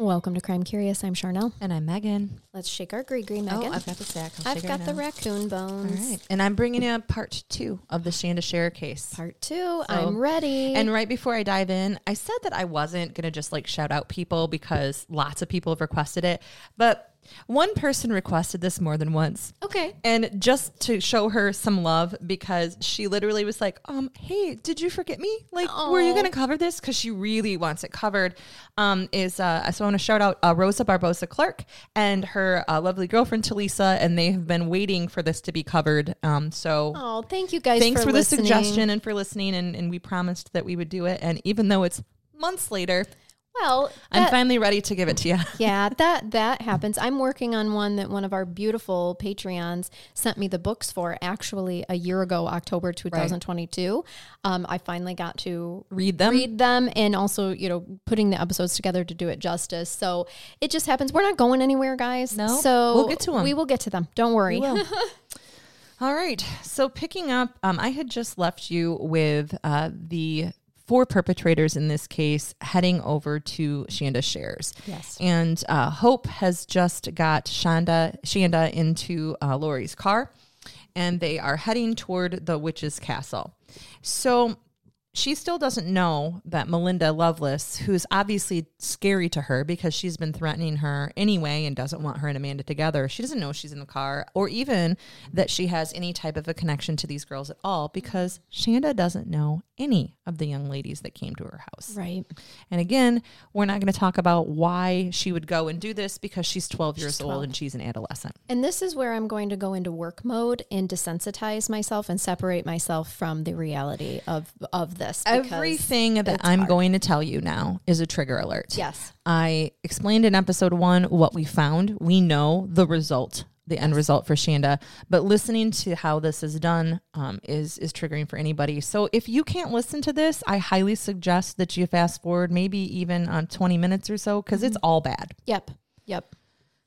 Welcome to Crime Curious. I'm Charnell. And I'm Megan. Let's shake our gree-gree, Megan. Oh, I've got the sack. I've got the raccoon bones. All right. And I'm bringing you part two of the Shanda Sharer case. Part two. So, I'm ready. And right before I dive in, I said that I wasn't going to just shout out people because lots of people have requested it. But one person requested this more than once. Okay. And just to show her some love, because she literally was like, hey, did you forget me? Aww. Were you going to cover this? Because she really wants it covered. So I want to shout out Rosa Barbosa-Clark and her lovely girlfriend, Talisa, and they have been waiting for this to be covered. Oh, thank you guys. Thanks for the suggestion and for listening. And we promised that we would do it. And even though it's months later... Well, I'm finally ready to give it to you. Yeah, that happens. I'm working on one that one of our beautiful Patreons sent me the books for actually a year ago, October 2022. Right. I finally got to read them and also, putting the episodes together to do it justice. So it just happens. We're not going anywhere, guys. No, so we'll get to them. We will get to them. Don't worry. All right. So picking up, I had just left you with the four perpetrators in this case heading over to Shanda Sharer's. Yes. And Hope has just got Shanda into Laurie's car, and they are heading toward the Witch's Castle. So she still doesn't know that Melinda Loveless, who's obviously scary to her because she's been threatening her anyway and doesn't want her and Amanda together, she doesn't know she's in the car or even that she has any type of a connection to these girls at all because Shanda doesn't know any of the young ladies that came to her house. Right. And again, we're not going to talk about why she would go and do this because she's 12 years old and she's an adolescent. And this is where I'm going to go into work mode and desensitize myself and separate myself from the reality of this. Everything that I'm going to tell you now is a trigger alert. Yes. I explained in episode 1 what we found. We know the result. The end result for Shanda, but listening to how this is done is triggering for anybody. So if you can't listen to this, I highly suggest that you fast forward maybe even 20 minutes or so because it's all bad. Yep.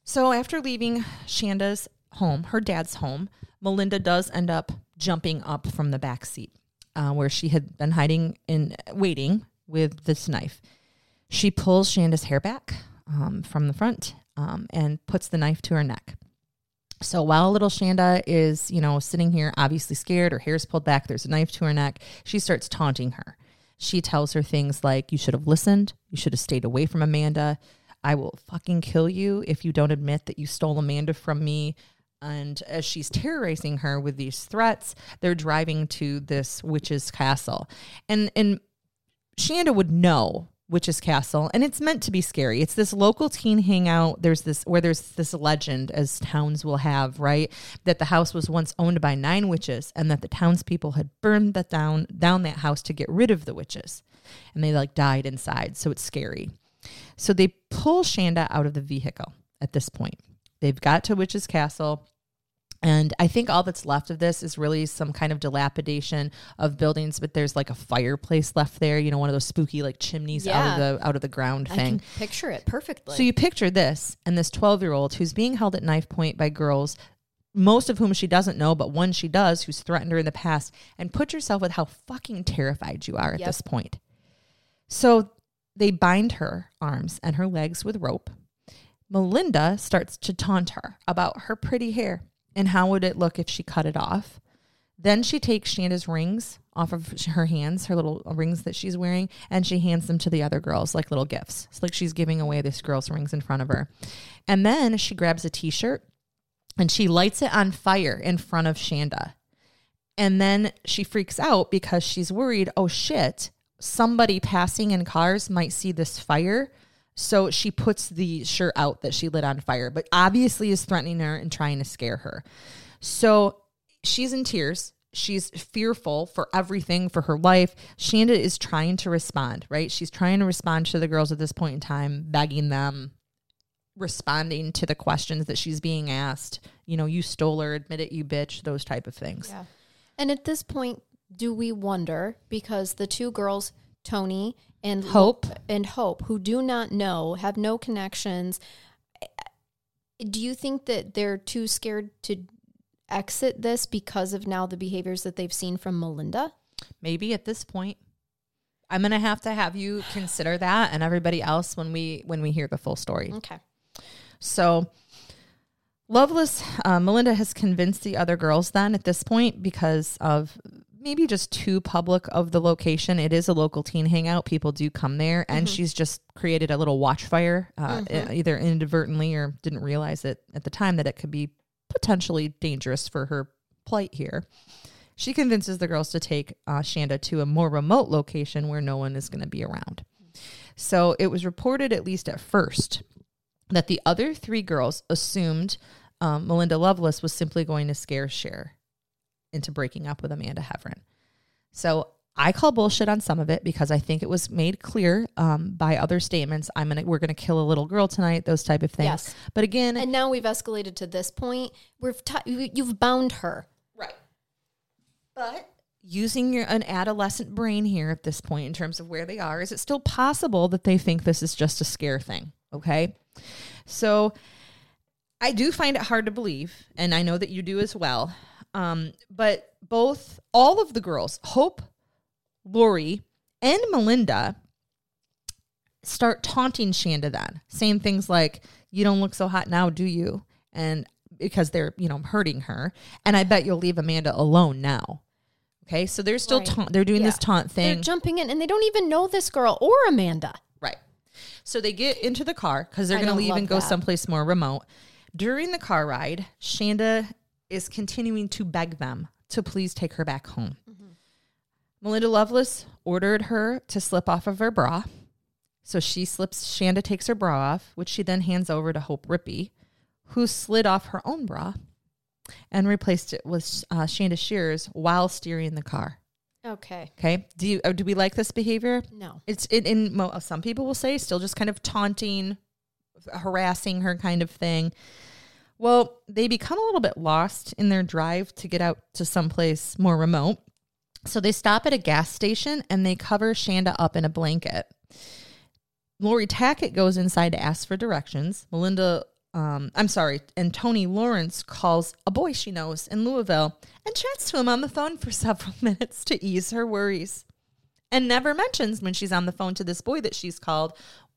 So after leaving Shanda's home, her dad's home, Melinda does end up jumping up from the back seat where she had been hiding and waiting with this knife. She pulls Shanda's hair back from the front and puts the knife to her neck. So while little Shanda is, sitting here obviously scared, her hair's pulled back, there's a knife to her neck, she starts taunting her. She tells her things like, you should have listened, you should have stayed away from Amanda, I will fucking kill you if you don't admit that you stole Amanda from me. And as she's terrorizing her with these threats, they're driving to this Witch's Castle. And Shanda would know Witch's Castle, and it's meant to be scary. It's this local teen hangout. There's this legend, as towns will have, right, that the house was once owned by 9 witches, and that the townspeople had burned that down that house to get rid of the witches, and they died inside. So it's scary. So they pull Shanda out of the vehicle. At this point, they've got to Witch's Castle. And I think all that's left of this is really some kind of dilapidation of buildings, but there's a fireplace left there, one of those spooky chimneys out of the ground thing. I can picture it perfectly. So you picture this and this 12-year-old who's being held at knife point by girls, most of whom she doesn't know, but one she does who's threatened her in the past, and put yourself with how fucking terrified you are at this point. So they bind her arms and her legs with rope. Melinda starts to taunt her about her pretty hair. And how would it look if she cut it off? Then she takes Shanda's rings off of her hands, her little rings that she's wearing, and she hands them to the other girls like little gifts. It's like she's giving away this girl's rings in front of her. And then she grabs a T-shirt and she lights it on fire in front of Shanda. And then she freaks out because she's worried, oh shit, somebody passing in cars might see this fire. So she puts the shirt out that she lit on fire, but obviously is threatening her and trying to scare her. So she's in tears. She's fearful for everything, for her life. Shanda is trying to respond, right? She's trying to respond to the girls at this point in time, begging them, responding to the questions that she's being asked. You know, you stole her, admit it, you bitch, those type of things. Yeah. And at this point, do we wonder, because the two girls, Toni and Hope, who do not know, have no connections, do you think that they're too scared to exit this because of now the behaviors that they've seen from Melinda? Maybe at this point. I'm going to have you consider that and everybody else when we hear the full story. Okay. So Loveless, Melinda has convinced the other girls then at this point, because of maybe just too public of the location. It is a local teen hangout. People do come there, and mm-hmm. she's just created a little watch fire, either inadvertently or didn't realize it at the time that it could be potentially dangerous for her plight here. She convinces the girls to take Shanda to a more remote location where no one is going to be around. So it was reported, at least at first, that the other three girls assumed Melinda Loveless was simply going to scare Cher into breaking up with Amanda Heavrin. So I call bullshit on some of it, because I think it was made clear by other statements. We're gonna kill a little girl tonight, those type of things. Yes. But again, and now we've escalated to this point. You've bound her, right? But using an adolescent brain here at this point in terms of where they are, is it still possible that they think this is just a scare thing? Okay. So I do find it hard to believe, and I know that you do as well. But all of the girls, Hope, Laurie, and Melinda, start taunting Shanda then, saying things like, "You don't look so hot now, do you?" And because they're, hurting her. And I bet you'll leave Amanda alone now. Okay. So they're still they're doing this taunt thing. They're jumping in, and they don't even know this girl or Amanda. Right. So they get into the car because they're going to leave and go someplace more remote. During the car ride, Shanda is continuing to beg them to please take her back home. Mm-hmm. Melinda Loveless ordered her to slip off of her bra. So Shanda takes her bra off, which she then hands over to Hope Rippey, who slid off her own bra and replaced it with Shanda Shearer's while steering the car. Okay. Okay. Do we like this behavior? No. Some people will say still just kind of taunting, harassing her kind of thing. Well, they become a little bit lost in their drive to get out to someplace more remote. So they stop at a gas station and they cover Shanda up in a blanket. Laurie Tackett goes inside to ask for directions. And Toni Lawrence calls a boy she knows in Louisville and chats to him on the phone for several minutes to ease her worries, and never mentions when she's on the phone to this boy that she's called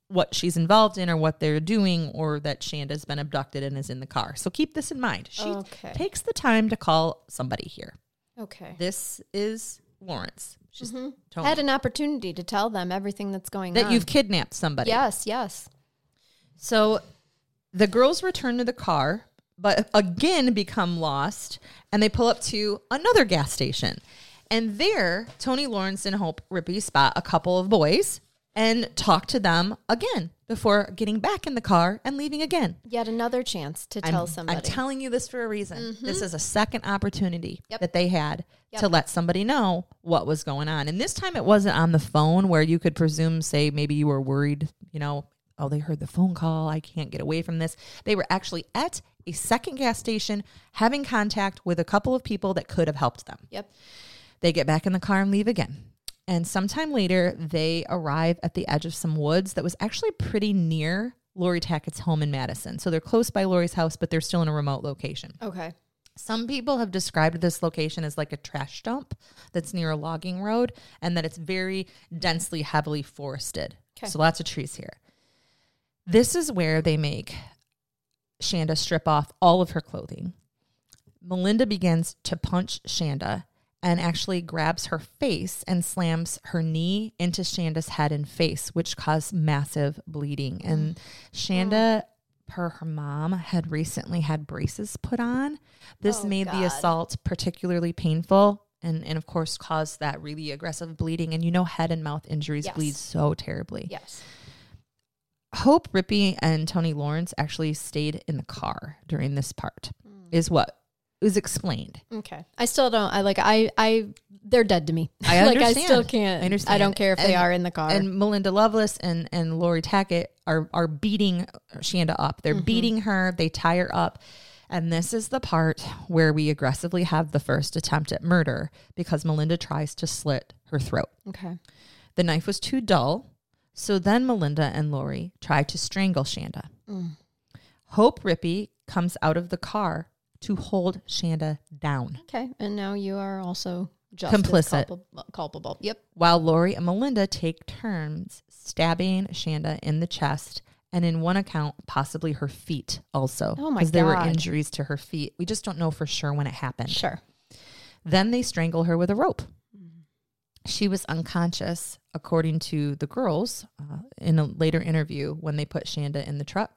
what she's involved in or what they're doing or that Shanda's been abducted and is in the car. So keep this in mind. She takes the time to call somebody here. Okay. This is Lawrence. She's had an opportunity to tell them everything that's going on. That you've kidnapped somebody. Yes, yes. So the girls return to the car, but again become lost, and they pull up to another gas station. And there, Toni Lawrence and Hope Rippey spot a couple of boys and talk to them again before getting back in the car and leaving again. Yet another chance to tell somebody. I'm telling you this for a reason. Mm-hmm. This is a second opportunity that they had to let somebody know what was going on. And this time it wasn't on the phone where you could presume, say, maybe you were worried, oh, they heard the phone call. I can't get away from this. They were actually at a second gas station having contact with a couple of people that could have helped them. Yep. They get back in the car and leave again. And sometime later, they arrive at the edge of some woods that was actually pretty near Laurie Tackett's home in Madison. So they're close by Laurie's house, but they're still in a remote location. Okay. Some people have described this location as like a trash dump that's near a logging road, and that it's very densely, heavily forested. Okay. So lots of trees here. This is where they make Shanda strip off all of her clothing. Melinda begins to punch Shanda, and actually grabs her face and slams her knee into Shanda's head and face, which caused massive bleeding. And Shanda, per her mom, had recently had braces put on. This made the assault particularly painful and of course caused that really aggressive bleeding. And head and mouth injuries bleed so terribly. Yes. Hope Rippey and Toni Lawrence actually stayed in the car during this part, is what was explained. Okay. I still don't, they're dead to me. I understand. I still can't. I understand. I don't care if they are in the car. And Melinda Loveless and Laurie Tackett are beating Shanda up. They're beating her. They tie her up. And this is the part where we aggressively have the first attempt at murder because Melinda tries to slit her throat. Okay. The knife was too dull. So then Melinda and Laurie try to strangle Shanda. Hope Rippey comes out of the car to hold Shanda down. Okay, and now you are also just complicit. Culpable. Yep. While Laurie and Melinda take turns stabbing Shanda in the chest and in one account, possibly her feet also. Oh my God. Because there were injuries to her feet. We just don't know for sure when it happened. Sure. Then they strangle her with a rope. She was unconscious, according to the girls, in a later interview when they put Shanda in the truck.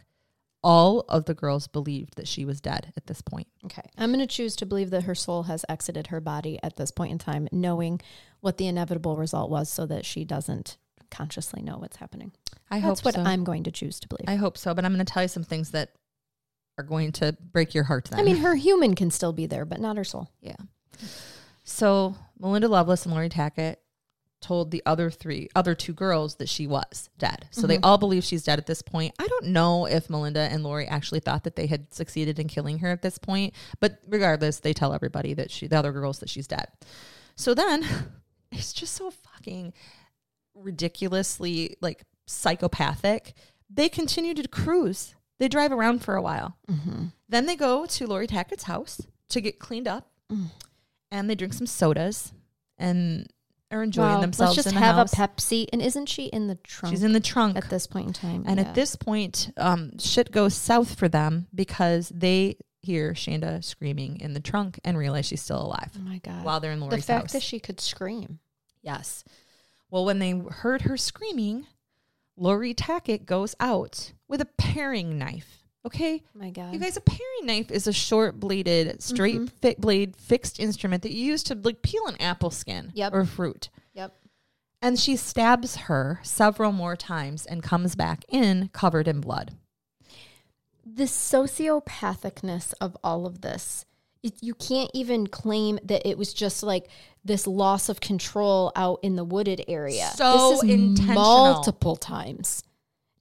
All of the girls believed that she was dead at this point. Okay. I'm going to choose to believe that her soul has exited her body at this point in time, knowing what the inevitable result was so that she doesn't consciously know what's happening. That's what I'm going to choose to believe. I hope so, but I'm going to tell you some things that are going to break your heart then. I mean, her human can still be there, but not her soul. Yeah. So Melinda Loveless and Laurie Tackett told the other two girls that she was dead. So they all believe she's dead at this point. I don't know if Melinda and Laurie actually thought that they had succeeded in killing her at this point, but regardless, they tell everybody that the other girls that she's dead. So then it's just so fucking ridiculously psychopathic. They continue to cruise. They drive around for a while. Then they go to Laurie Tackett's house to get cleaned up. And they drink some sodas and are enjoying themselves. Let's just have a Pepsi. And isn't she in the trunk? She's in the trunk at this point in time. And at this point, shit goes south for them because they hear Shanda screaming in the trunk and realize she's still alive. Oh my God! While they're in Laurie's house, that she could scream. Yes. Well, when they heard her screaming, Laurie Tackett goes out with a paring knife. Okay. My God. You guys, a paring knife is a short bladed, straight blade fixed instrument that you use to peel an apple skin or fruit. Yep. And she stabs her several more times and comes back in covered in blood. The sociopathicness of all of this. You can't even claim that it was just this loss of control out in the wooded area. So this is intentional. Multiple times.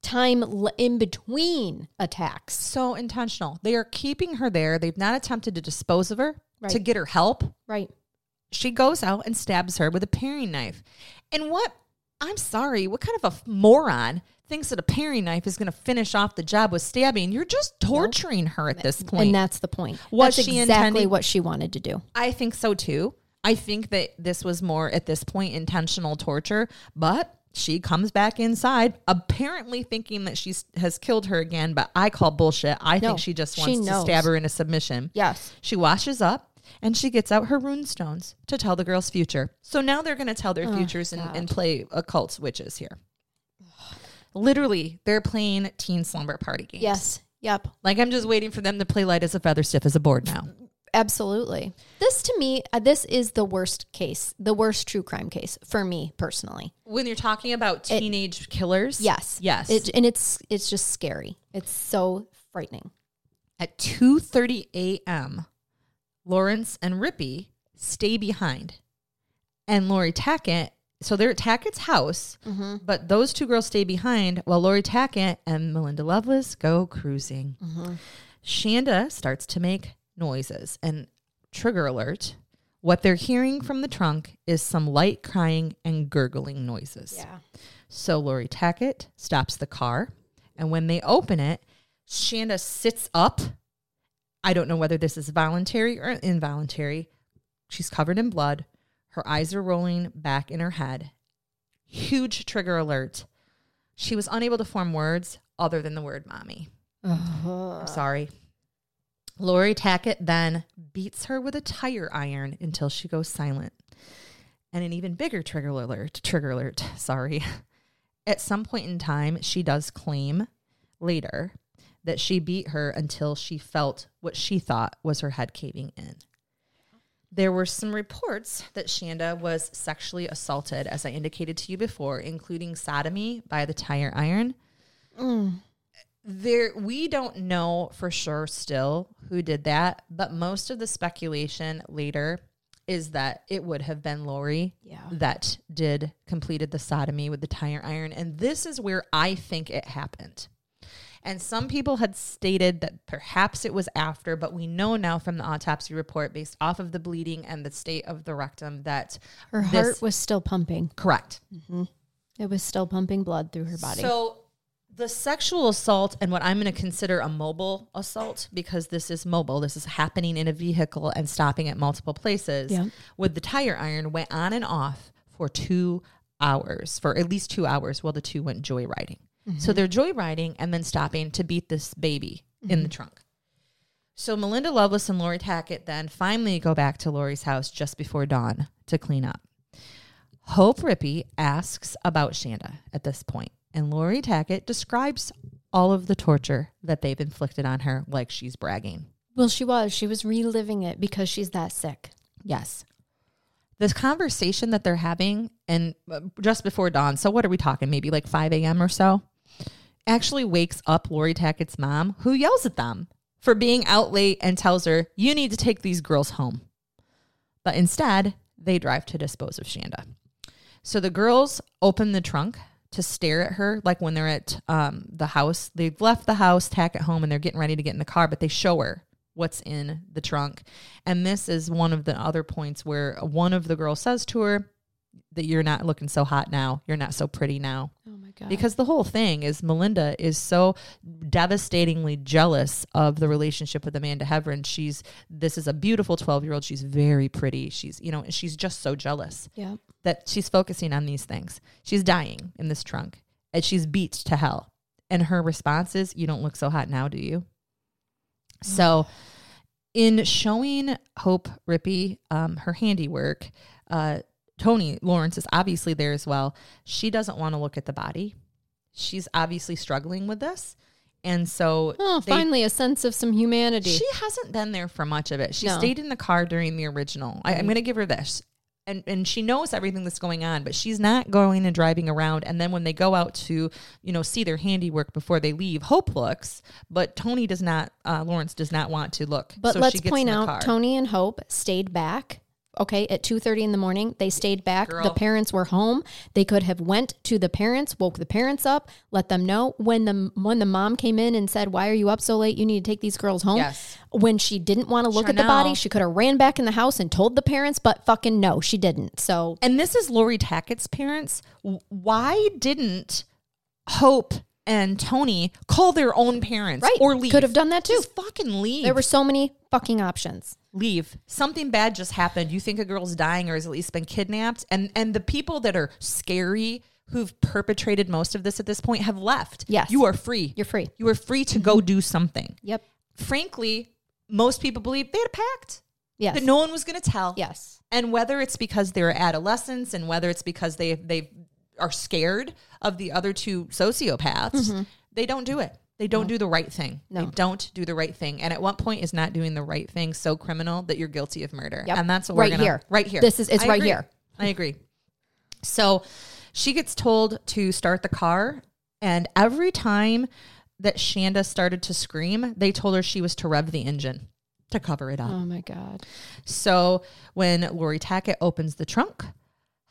Time in between attacks. So intentional. They are keeping her there. They've not attempted to dispose of her, to get her help. Right. She goes out and stabs her with a paring knife. And what kind of a moron thinks that a paring knife is going to finish off the job with stabbing? You're just torturing her at this point. And that's the point. That's exactly what she wanted to do. I think so too. I think that this was more at this point intentional torture, but she comes back inside, apparently thinking that she has killed her again, but I call bullshit. I think she just wants to stab her into submission. Yes. She washes up, and she gets out her runestones to tell the girl's future. So now they're going to tell their futures and play occult witches here. Literally, they're playing teen slumber party games. Yes. Yep. I'm just waiting for them to play light as a feather, stiff as a board now. Absolutely. This to me, this is the worst case, the worst true crime case for me personally. When you're talking about teenage killers. Yes. Yes. It's just scary. It's so frightening. At 2:30 a.m., Lawrence and Rippey stay behind. And Laurie Tackett, so they're at Tackett's house, but those two girls stay behind while Laurie Tackett and Melinda Loveless go cruising. Shanda starts to make noises, and trigger alert, what they're hearing from the trunk is some light crying and gurgling noises. Yeah. So Laurie Tackett stops the car, and when they open it, Shanda sits up. I don't know whether this is voluntary or involuntary. She's covered in blood. Her eyes are rolling back in her head. Huge trigger alert. She was unable to form words other than the word mommy. I'm sorry. Laurie Tackett then beats her with a tire iron until she goes silent. And an even bigger trigger alert. At some point in time, she does claim later that she beat her until she felt what she thought was her head caving in. There were some reports that Shanda was sexually assaulted, as I indicated to you before, including sodomy by the tire iron. Mm. There, we don't know for sure still who did that, but most of the speculation later is that it would have been Laurie that completed the sodomy with the tire iron. And this is where I think it happened. And some people had stated that perhaps it was after, but we know now from the autopsy report based off of the bleeding and the state of the rectum that her heart was still pumping. Correct. Mm-hmm. It was still pumping blood through her body. So the sexual assault and what I'm going to consider a mobile assault, because this is mobile, this is happening in a vehicle and stopping at multiple places, with the tire iron went on and off for 2 hours, for at least 2 hours while the two went joyriding. Mm-hmm. So they're joyriding and then stopping to beat this baby in the trunk. So Melinda Loveless and Laurie Tackett then finally go back to Laurie's house just before dawn to clean up. Hope Rippey asks about Shanda at this point, and Laurie Tackett describes all of the torture that they've inflicted on her like she's bragging. Well, she was. She was reliving it because she's that sick. Yes. This conversation that they're having, and just before dawn, so what are we talking, maybe like 5 a.m. or so, actually wakes up Laurie Tackett's mom, who yells at them for being out late and tells her, you need to take these girls home. But instead, they drive to dispose of Shanda. So the girls open the trunk to stare at her, like when they're at the house. They've left the house, Tackett home, and they're getting ready to get in the car, but they show her what's in the trunk. And this is one of the other points where one of the girls says to her that you're not looking so hot now. You're not so pretty now. Oh my God. Because the whole thing is Melinda is so devastatingly jealous of the relationship with Amanda Heavrin. This is a beautiful 12-year-old. She's very pretty. She's just so jealous that she's focusing on these things. She's dying in this trunk and she's beat to hell. And her response is, you don't look so hot now, do you? So in showing Hope Rippey her handiwork, Toni Lawrence is obviously there as well. She doesn't want to look at the body. She's obviously struggling with this. And so finally a sense of some humanity. She hasn't been there for much of it. She stayed in the car during the original. I'm going to give her this. And she knows everything that's going on, but she's not going and driving around. And then when they go out to, see their handiwork before they leave, Hope looks, but Toni does not, Lawrence does not want to look. But so let's point out, Toni and Hope stayed back. Okay, at 2:30 in the morning, they stayed back. Girl. The parents were home. They could have went to the parents, woke the parents up, let them know. When the mom came in and said, why are you up so late? You need to take these girls home. Yes. When she didn't want to look at the body, she could have ran back in the house and told the parents, but fucking no, she didn't. So, and this is Laurie Tackett's parents. Why didn't Hope and Toni call their own parents or leave? Could have done that too. Just fucking leave. There were so many fucking options. Leave. Something bad just happened. You think a girl's dying or has at least been kidnapped. And the people that are scary, who've perpetrated most of this at this point, have left. Yes. You are free. You're free. You are free to go do something. Yep. Frankly, most people believe they had a pact. Yes. That no one was going to tell. Yes. And whether it's because they're adolescents and whether it's because they are scared of the other two sociopaths, they don't do it. They don't do the right thing. No. They don't do the right thing. And at what point is not doing the right thing so criminal that you're guilty of murder? Yep. And that's what we're going to... Right here. I agree. I agree. So she gets told to start the car. And every time that Shanda started to scream, they told her she was to rev the engine to cover it up. Oh my God. So when Laurie Tackett opens the trunk,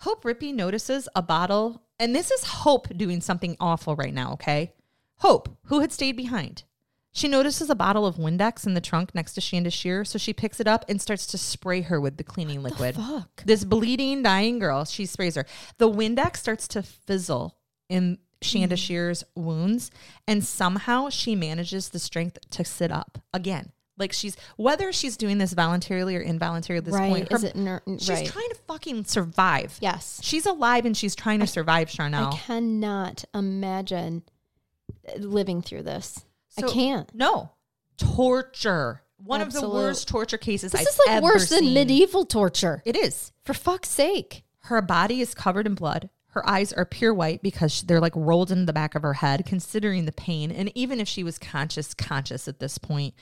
Hope Rippey notices a bottle. And this is Hope doing something awful right now, okay? Hope, who had stayed behind. She notices a bottle of Windex in the trunk next to Shanda Sharer, so she picks it up and starts to spray her with the cleaning liquid. What the fuck? This bleeding, dying girl, she sprays her. The Windex starts to fizzle in Shanda Sharer's wounds, and somehow she manages the strength to sit up again. Like whether she's doing this voluntarily or involuntarily at this point, she's trying to fucking survive. Yes. She's alive and she's trying to survive, Charnell. I cannot imagine living through this. I can't. No. Torture. One of the worst torture cases I've ever seen. This is like worse than medieval torture. It is. For fuck's sake. Her body is covered in blood. Her eyes are pure white because they're like rolled into the back of her head, considering the pain. And even if she was conscious at this point,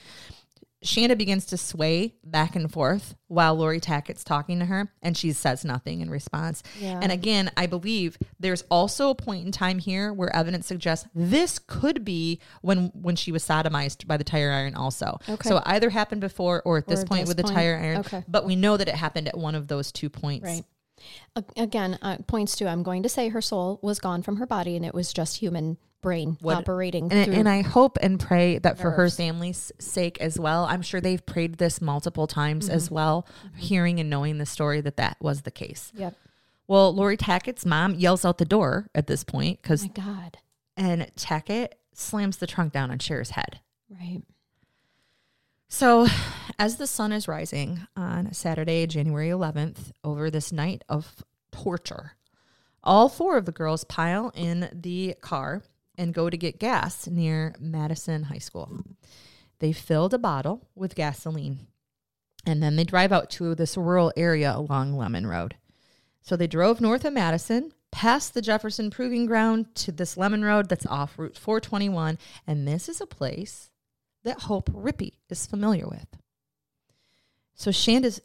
Shanda begins to sway back and forth while Laurie Tackett's talking to her, and she says nothing in response. Yeah. And again, I believe there's also a point in time here where evidence suggests this could be when she was sodomized by the tire iron also. Okay. So it either happened before or at this point with the tire iron, okay. But we know that it happened at one of those 2 points. Right. Again, points to, I'm going to say her soul was gone from her body and it was just human brain operating. And I hope and pray that nerves. For her family's sake as well. I'm sure they've prayed this multiple times as well, hearing and knowing the story that was the case. Yep. Well, Laurie Tackett's mom yells out the door at this point. Oh my God. And Tackett slams the trunk down on Cher's head. Right. So as the sun is rising on Saturday, January 11th, over this night of torture, all four of the girls pile in the car and go to get gas near Madison High School. They filled a bottle with gasoline, and then they drive out to this rural area along Lemon Road. So they drove north of Madison, past the Jefferson Proving Ground to this Lemon Road that's off Route 421, and this is a place that Hope Rippey is familiar with. So Shanda's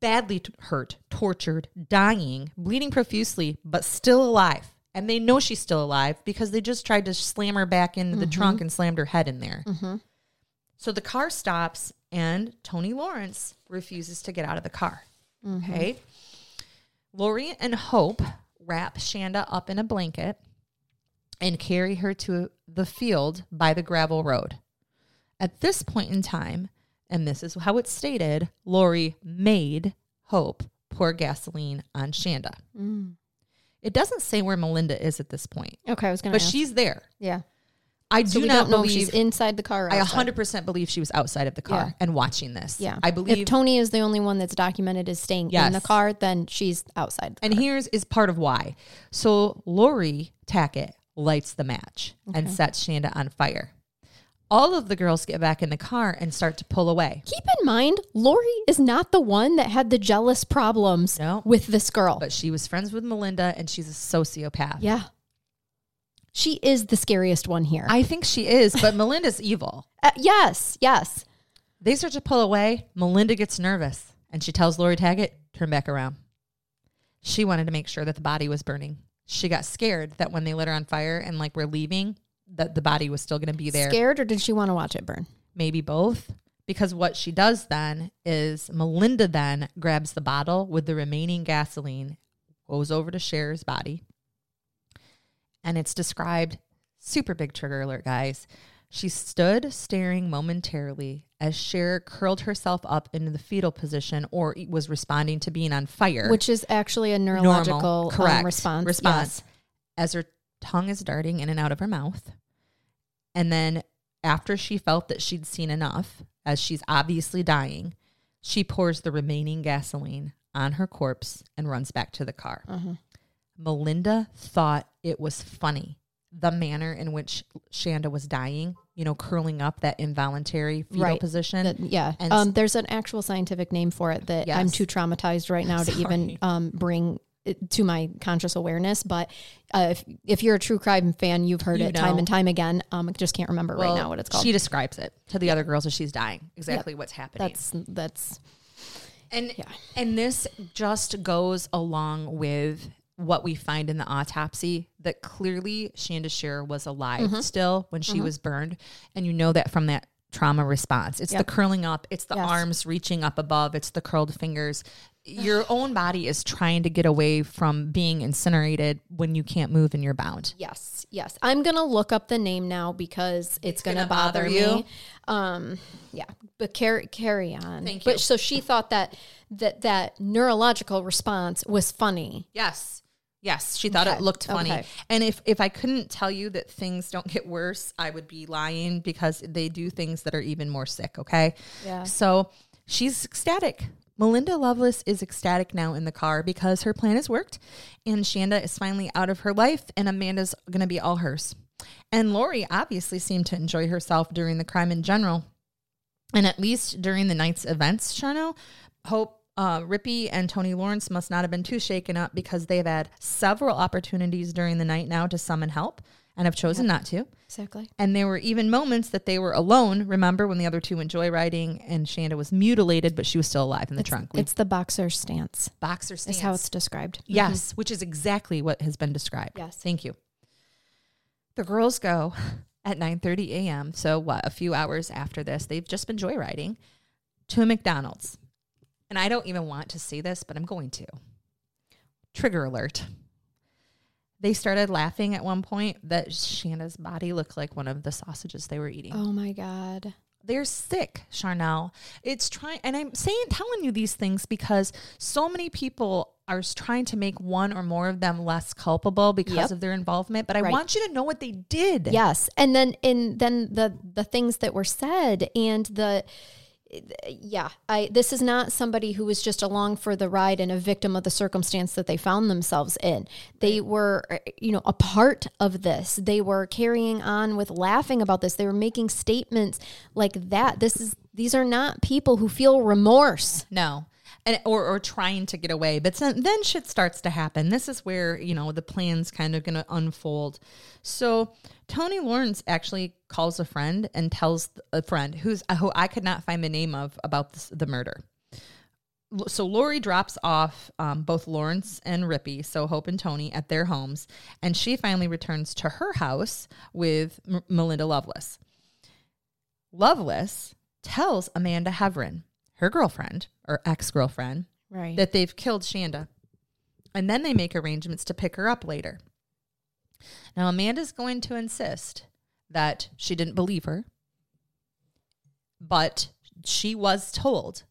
badly hurt, tortured, dying, bleeding profusely, but still alive. And they know she's still alive because they just tried to slam her back into the trunk and slammed her head in there. Mm-hmm. So the car stops and Toni Lawrence refuses to get out of the car. Mm-hmm. Okay. Laurie and Hope wrap Shanda up in a blanket and carry her to the field by the gravel road. At this point in time, and this is how it's stated, Laurie made Hope pour gasoline on Shanda. Mm. It doesn't say where Melinda is at this point. Okay, I was going to ask. But she's there. Yeah. I don't know if she's inside the car or outside. I 100% believe she was outside of the car and watching this. Yeah. I believe if Toni is the only one that's documented as staying in the car, then she's outside the car. And here's is part of why. So Laurie Tackett lights the match and sets Shanda on fire. All of the girls get back in the car and start to pull away. Keep in mind, Laurie is not the one that had the jealous problems with this girl. But she was friends with Melinda, and she's a sociopath. Yeah. She is the scariest one here. I think she is, but Melinda's evil. Yes. They start to pull away. Melinda gets nervous, and she tells Laurie Tackett, turn back around. She wanted to make sure that the body was burning. She got scared that when they lit her on fire and we're leaving, that the body was still going to be there. Scared, or did she want to watch it burn? Maybe both. Because what she does then is Melinda then grabs the bottle with the remaining gasoline, goes over to Cher's body, and it's described, super big trigger alert, guys. She stood staring momentarily as Cher curled herself up into the fetal position or was responding to being on fire. Which is actually a neurological response. Yes. As her tongue is darting in and out of her mouth. And then after she felt that she'd seen enough, as she's obviously dying, she pours the remaining gasoline on her corpse and runs back to the car. Uh-huh. Melinda thought it was funny, the manner in which Shanda was dying, curling up, that involuntary fetal position. And there's an actual scientific name for it that I'm too traumatized right now to even bring to my conscious awareness, but if you're a true crime fan, you've heard it time and time again. I just can't remember right now what it's called. She describes it to the other girls as she's dying. Exactly what's happening. And this just goes along with what we find in the autopsy, that clearly Shanda Sharer was alive still when she was burned, and that from that trauma response. It's the curling up, it's the arms reaching up above, it's the curled fingers. Your own body is trying to get away from being incinerated when you can't move and you're bound. Yes. I'm going to look up the name now because it's going to bother you. But carry on. Thank you. But so she thought that neurological response was funny. Yes. She thought it looked funny. Okay. And if I couldn't tell you that things don't get worse, I would be lying, because they do things that are even more sick. Okay. Yeah. So she's ecstatic. Melinda Loveless is ecstatic now in the car because her plan has worked and Shanda is finally out of her life and Amanda's going to be all hers. And Laurie obviously seemed to enjoy herself during the crime in general. And at least during the night's events, Charnell, Hope Rippey and Toni Lawrence must not have been too shaken up, because they've had several opportunities during the night now to summon help and have chosen not to. Exactly. And there were even moments that they were alone. Remember when the other two went joyriding and Shanda was mutilated, but she was still alive in the trunk. It's the boxer stance. Boxer stance. Is how it's described. Yes, which is exactly what has been described. Yes. Thank you. The girls go at 9:30 a.m., so what, a few hours after this, they've just been joyriding, to McDonald's. And I don't even want to see this, but I'm going to. Trigger alert. They started laughing at one point that Shanda's body looked like one of the sausages they were eating. Oh, my God. They're sick, Charnell. It's trying, and I'm saying, telling you these things because so many people are trying to make one or more of them less culpable because of their involvement, but I want you to know what they did. Yes, and then the things that were said and the. Yeah, this is not somebody who was just along for the ride and a victim of the circumstance that they found themselves in. They were, a part of this. They were carrying on with laughing about this. They were making statements like that. These are not people who feel remorse. No. And, or trying to get away. But then shit starts to happen. This is where, the plan's kind of going to unfold. So Toni Lawrence actually calls a friend and tells a friend who I could not find the name of about the murder. So Laurie drops off both Lawrence and Rippey, so Hope and Toni, at their homes. And she finally returns to her house with Melinda Loveless. Loveless tells Amanda Heavrin, her girlfriend or ex-girlfriend, that they've killed Shanda. And then they make arrangements to pick her up later. Now, Amanda's going to insist that she didn't believe her, but she was told.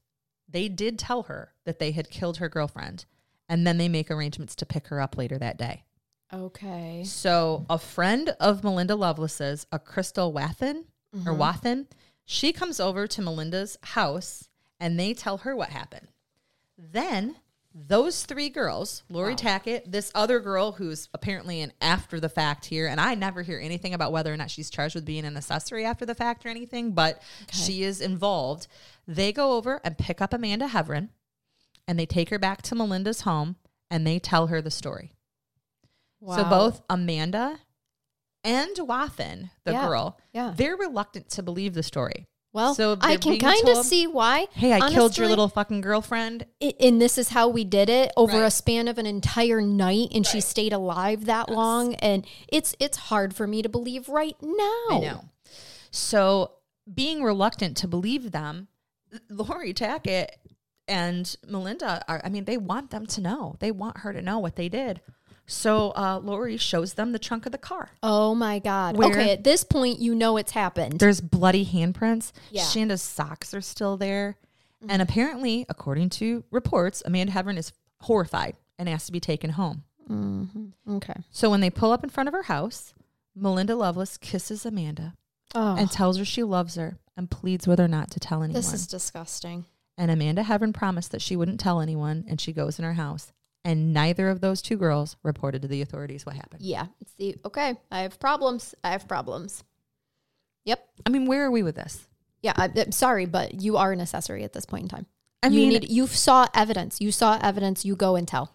They did tell her that they had killed her girlfriend, and then they make arrangements to pick her up later that day. Okay. So a friend of Melinda Loveless's, a Crystal Wathen, she comes over to Melinda's house, and they tell her what happened. Then those three girls, Laurie Tackett, this other girl who's apparently an after the fact here, and I never hear anything about whether or not she's charged with being an accessory after the fact or anything, but she is involved. They go over and pick up Amanda Heavrin, and they take her back to Melinda's home, and they tell her the story. Wow. So both Amanda and Wathen, the girl, they're reluctant to believe the story. Well, so I can kind of see why. Hey, I killed your little fucking girlfriend. And this is how we did it over a span of an entire night. And she stayed alive that long. And it's hard for me to believe right now. I know. So being reluctant to believe them, Laurie Tackett and Melinda, they want them to know. They want her to know what they did. So Laurie shows them the trunk of the car. Oh, my God. Okay, at this point, it's happened. There's bloody handprints. Yeah. Shanda's socks are still there. Mm-hmm. And apparently, according to reports, Amanda Heavrin is horrified and asked to be taken home. Mm-hmm. Okay. So when they pull up in front of her house, Melinda Loveless kisses Amanda and tells her she loves her and pleads with her not to tell anyone. This is disgusting. And Amanda Heavrin promised that she wouldn't tell anyone, and she goes in her house. And neither of those two girls reported to the authorities what happened. Yeah. See, okay, I have problems. Yep. I mean, where are we with this? Yeah, I'm sorry, but you are an accessory at this point in time. You saw evidence. You saw evidence. You go and tell.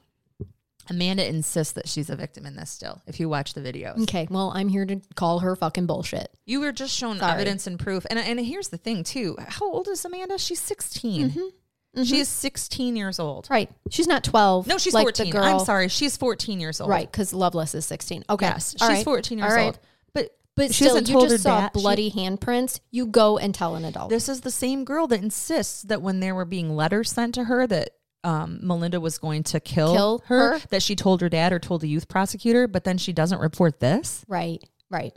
Amanda insists that she's a victim in this still, if you watch the videos. Okay, well, I'm here to call her fucking bullshit. You were just shown evidence and proof. And here's the thing, too. How old is Amanda? She's 16. Mm-hmm. Mm-hmm. She is 16 years old. Right. She's not 12. No, she's 14. I'm sorry. She's 14 years old. Right, because Loveless is 16. Okay. Yes, she's 14 years old. But she still, you just saw bloody handprints. You go and tell an adult. This is the same girl that insists that when there were being letters sent to her that Melinda was going to kill her, that she told her dad or told the youth prosecutor, but then she doesn't report this. Right, right.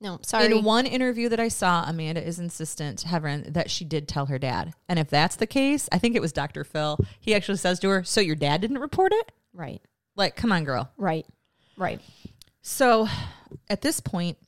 No, sorry. In one interview that I saw, Amanda is insistent, Heavrin, that she did tell her dad. And if that's the case, I think it was Dr. Phil. He actually says to her, so your dad didn't report it? Right. Like, come on, girl. Right. So at this point,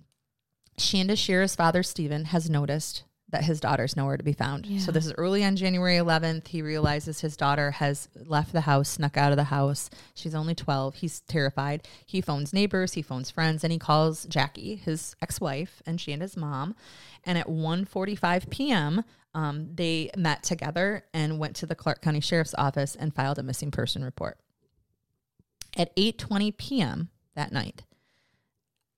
Shanda Sharer's father, Stephen, has noticed that his daughter's nowhere to be found. Yeah. So this is early on January 11th. He realizes his daughter has left the house, snuck out of the house. She's only 12. He's terrified. He phones neighbors, he phones friends, and he calls Jackie, his ex-wife, and Shanda's mom. And at 1:45 p.m., they met together and went to the Clark County Sheriff's Office and filed a missing person report. At 8:20 p.m. that night,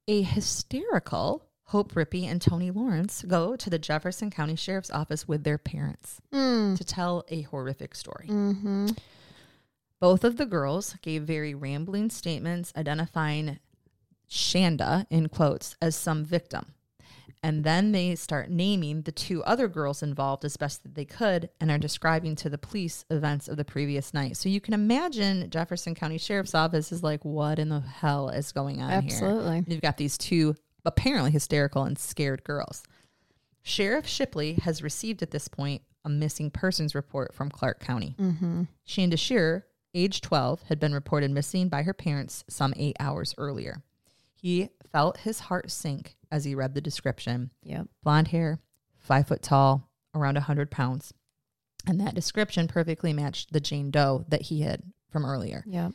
A hysterical Hope Rippey and Toni Lawrence go to the Jefferson County Sheriff's Office with their parents to tell a horrific story. Mm-hmm. Both of the girls gave very rambling statements identifying Shanda, in quotes, as some victim. And then they start naming the two other girls involved as best that they could and are describing to the police events of the previous night. So you can imagine Jefferson County Sheriff's Office is like, what in the hell is going on here? Absolutely. You've got these two apparently hysterical and scared girls. Sheriff Shipley has received at this point a missing persons report from Clark County. Mm-hmm. Shanda Sharer, age 12, had been reported missing by her parents some 8 hours earlier. He felt his heart sink as he read the description. Yep. Blonde hair, 5 foot tall, around 100 pounds. And that description perfectly matched the Jane Doe that he had from earlier. Yep.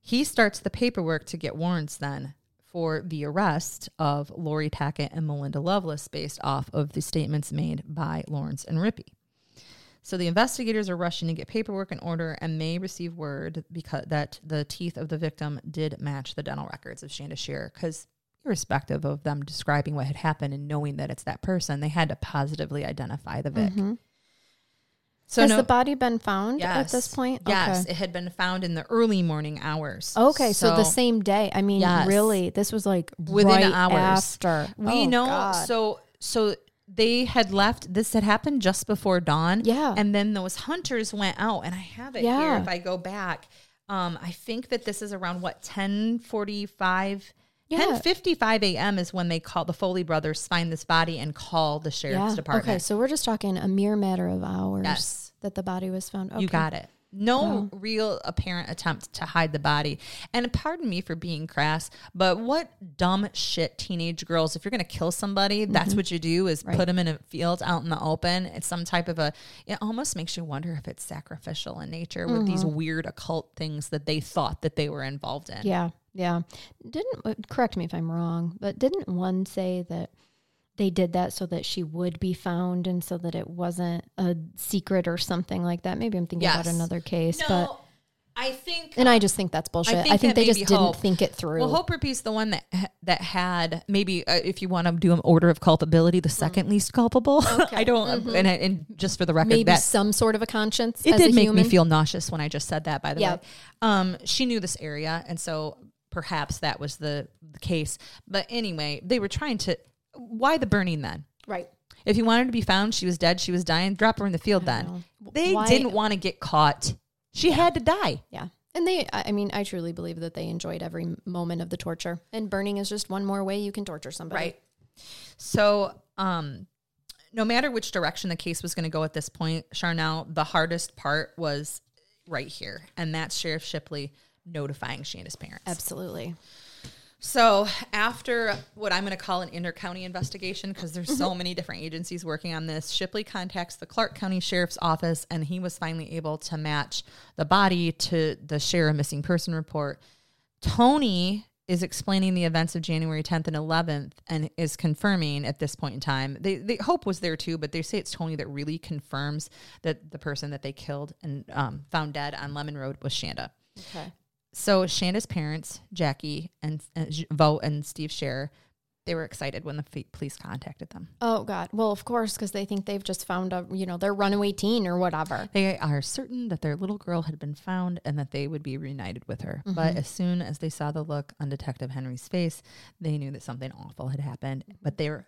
He starts the paperwork to get warrants then for the arrest of Laurie Tackett and Melinda Loveless based off of the statements made by Lawrence and Rippey. So the investigators are rushing to get paperwork in order, and they receive word because that the teeth of the victim did match the dental records of Shanda Sharer, because irrespective of them describing what had happened and knowing that it's that person, they had to positively identify the Vic. Mm-hmm. So has the body been found at this point? Yes, okay. It had been found in the early morning hours. Okay, so the same day. I mean, really, this was like within hours after. We know. God. So they had left. This had happened just before dawn. Yeah, and then those hunters went out, and I have it here. If I go back, I think that this is around 10:45. 10:55 a.m. is when they call the Foley brothers, find this body, and call the sheriff's department. Okay, so we're just talking a mere matter of hours that the body was found. Okay. You got it. No real apparent attempt to hide the body. And pardon me for being crass, but what dumb shit teenage girls, if you're going to kill somebody, that's what you do is put them in a field out in the open. It's some type of it almost makes you wonder if it's sacrificial in nature with these weird occult things that they thought that they were involved in. Yeah. Yeah. Correct me if I'm wrong, but didn't one say that they did that so that she would be found and so that it wasn't a secret or something like that? Maybe I'm thinking about another case, but I think, and I just think that's bullshit. I think they just didn't think it through. Well, Hope Rippey's the one that had maybe, if you want to do an order of culpability, the second least culpable. Okay. I don't, and just for the record, maybe that some sort of a conscience. It did make me feel nauseous when I just said that. By the way, she knew this area, and so perhaps that was the case. But anyway, they were trying to. Why the burning then? Right. If you wanted to be found, she was dead. She was dying. Drop her in the field then. Know. They didn't want to get caught. She had to die. Yeah. And I truly believe that they enjoyed every moment of the torture. And burning is just one more way you can torture somebody. Right. So no matter which direction the case was going to go at this point, Charnell, the hardest part was right here. And that's Sheriff Shipley notifying Shanda's parents. Absolutely. So after what I'm going to call an inter-county investigation, because there's so many different agencies working on this, Shipley contacts the Clark County Sheriff's Office, and he was finally able to match the body to the Sharer missing person report. Toni is explaining the events of January 10th and 11th and is confirming at this point in time. They Hope was there too, but they say it's Toni that really confirms that the person that they killed and found dead on Lemon Road was Shanda. Okay. So Shanda's parents, Jackie and Vaught and Steve Shearer, they were excited when the police contacted them. Oh, God. Well, of course, because they think they've just found their runaway teen or whatever. They are certain that their little girl had been found and that they would be reunited with her. Mm-hmm. But as soon as they saw the look on Detective Henry's face, they knew that something awful had happened. But they were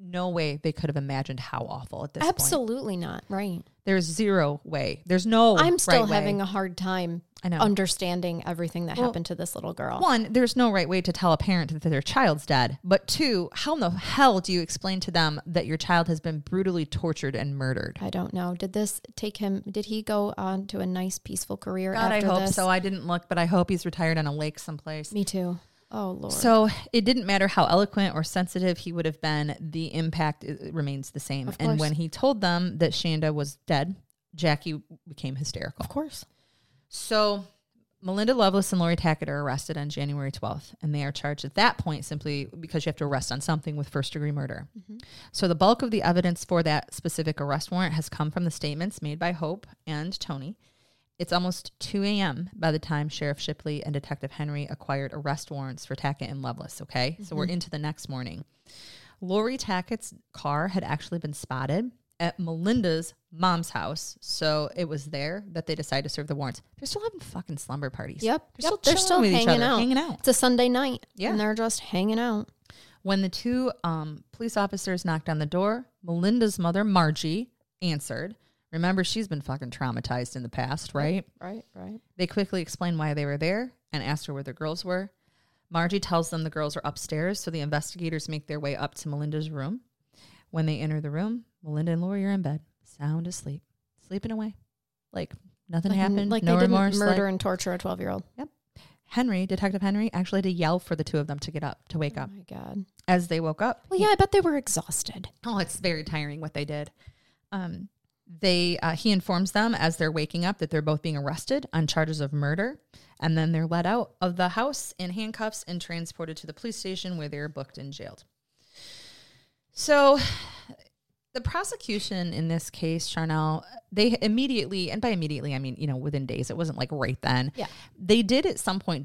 no way they could have imagined how awful at this point. Absolutely not. Right. There's zero way. There's no I'm still right having way. A hard time understanding everything that happened to this little girl. One, there's no right way to tell a parent that their child's dead. But two, how in the hell do you explain to them that your child has been brutally tortured and murdered? I don't know. Did this take him? Did he go on to a nice, peaceful career after I hope this? So. I didn't look, but I hope he's retired on a lake someplace. Me too. Oh, Lord. So it didn't matter how eloquent or sensitive he would have been. The impact remains the same. And when he told them that Shanda was dead, Jackie became hysterical. Of course. So Melinda Loveless and Laurie Tackett are arrested on January 12th, and they are charged at that point simply because you have to arrest on something with first-degree murder. Mm-hmm. So the bulk of the evidence for that specific arrest warrant has come from the statements made by Hope and Toni. It's almost 2 a.m. by the time Sheriff Shipley and Detective Henry acquired arrest warrants for Tackett and Loveless, okay? Mm-hmm. So we're into the next morning. Laurie Tackett's car had actually been spotted at Melinda's mom's house. So it was there that they decided to serve the warrants. They're still having fucking slumber parties. Yep. They're still with hanging each other, out. Hanging out. It's a Sunday night. Yeah. And they're just hanging out. When the two police officers knocked on the door, Melinda's mother, Margie, answered. Remember, she's been fucking traumatized in the past, right? Right. They quickly explained why they were there and asked her where the girls were. Margie tells them the girls are upstairs, so the investigators make their way up to Melinda's room. When they enter the room, Melinda and Laurie are in bed, sound asleep, sleeping away. Like, nothing happened, like no remorse. Like they didn't murder and torture a 12-year-old. Yep. Henry, Detective Henry, actually had to yell for the two of them to get up, to wake up. Oh, my God. As they woke up. Well, yeah, I bet they were exhausted. Oh, it's very tiring what they did. He informs them as they're waking up that they're both being arrested on charges of murder, and then they're let out of the house in handcuffs and transported to the police station where they're booked and jailed. So the prosecution in this case, Charnell, they immediately, and by immediately, I mean, you know, within days, it wasn't like right then. Yeah. They did at some point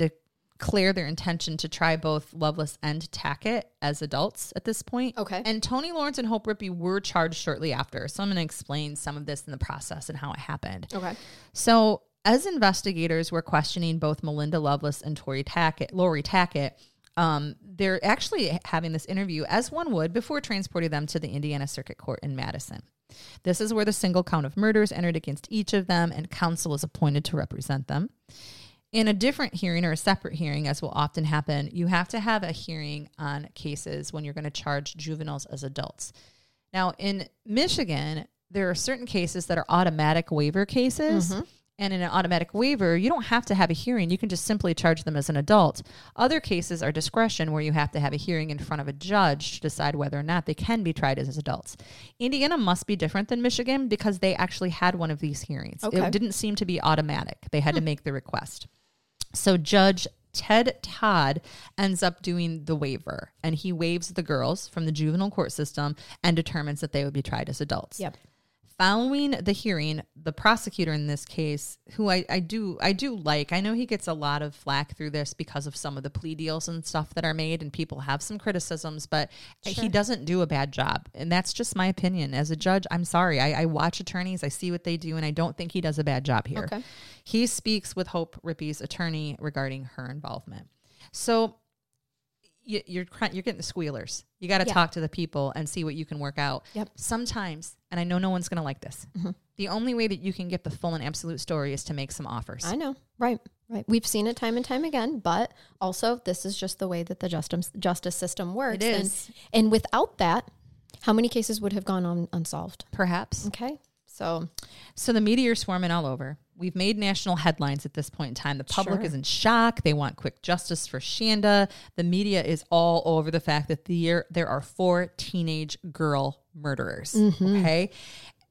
declare their intention to try both Loveless and Tackett as adults at this point. Okay. And Toni Lawrence and Hope Rippey were charged shortly after. So I'm going to explain some of this in the process and how it happened. Okay. So as investigators were questioning both Melinda Loveless and Laurie Tackett, they're actually having this interview as one would before transporting them to the Indiana Circuit Court in Madison. This is where the single count of murders entered against each of them and counsel is appointed to represent them. In a different hearing or a separate hearing, as will often happen, you have to have a hearing on cases when you're going to charge juveniles as adults. Now, in Michigan, there are certain cases that are automatic waiver cases. Mm-hmm. And in an automatic waiver, you don't have to have a hearing. You can just simply charge them as an adult. Other cases are discretion where you have to have a hearing in front of a judge to decide whether or not they can be tried as adults. Indiana must be different than Michigan because they actually had one of these hearings. Okay. It didn't seem to be automatic. They had to make the request. So Judge Ted Todd ends up doing the waiver, and he waives the girls from the juvenile court system and determines that they would be tried as adults. Yep. Following the hearing, the prosecutor in this case, who I do like, I know he gets a lot of flack through this because of some of the plea deals and stuff that are made, and people have some criticisms, but He doesn't do a bad job. And that's just my opinion. As a judge, I'm sorry. I watch attorneys, I see what they do, and I don't think he does a bad job here. Okay. He speaks with Hope Rippey's attorney regarding her involvement. So you're getting the squealers. You got to talk to the people and see what you can work out. Yep. Sometimes, and I know no one's going to like this, mm-hmm. the only way that you can get the full and absolute story is to make some offers. I know. Right. We've seen it time and time again, but also this is just the way that the justice system works. It is. And without that, how many cases would have gone on unsolved? Perhaps. Okay. So the media are swarming all over. We've made national headlines at this point in time. The public is in shock. They want quick justice for Shanda. The media is all over the fact that there are 4 teenage girl murderers. Mm-hmm. Okay.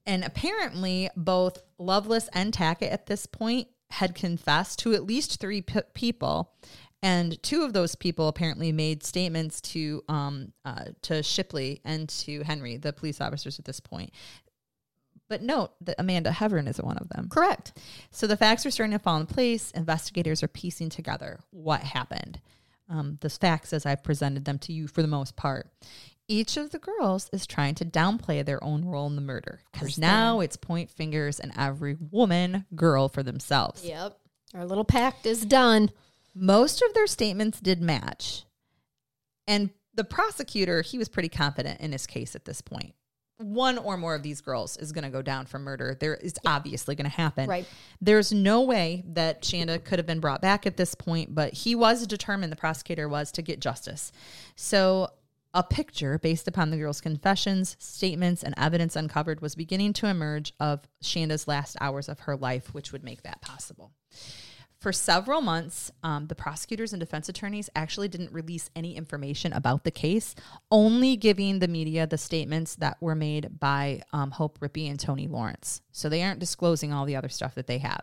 And apparently both Loveless and Tackett at this point had confessed to at least 3 people. And 2 of those people apparently made statements to Shipley and to Henry, the police officers at this point. But note that Amanda Heavrin isn't one of them. Correct. So the facts are starting to fall in place. Investigators are piecing together what happened. The facts as I've presented them to you for the most part. Each of the girls is trying to downplay their own role in the murder. Because now it's point fingers and every woman, girl for themselves. Yep. Our little pact is done. Most of their statements did match. And the prosecutor, he was pretty confident in his case at this point. One or more of these girls is going to go down for murder. There is obviously going to happen. Right. There's no way that Shanda could have been brought back at this point, but he was determined, the prosecutor was, to get justice. So a picture based upon the girls' confessions, statements, and evidence uncovered was beginning to emerge of Shanda's last hours of her life, which would make that possible. For several months, the prosecutors and defense attorneys actually didn't release any information about the case, only giving the media the statements that were made by Hope Rippey and Toni Lawrence. So they aren't disclosing all the other stuff that they have.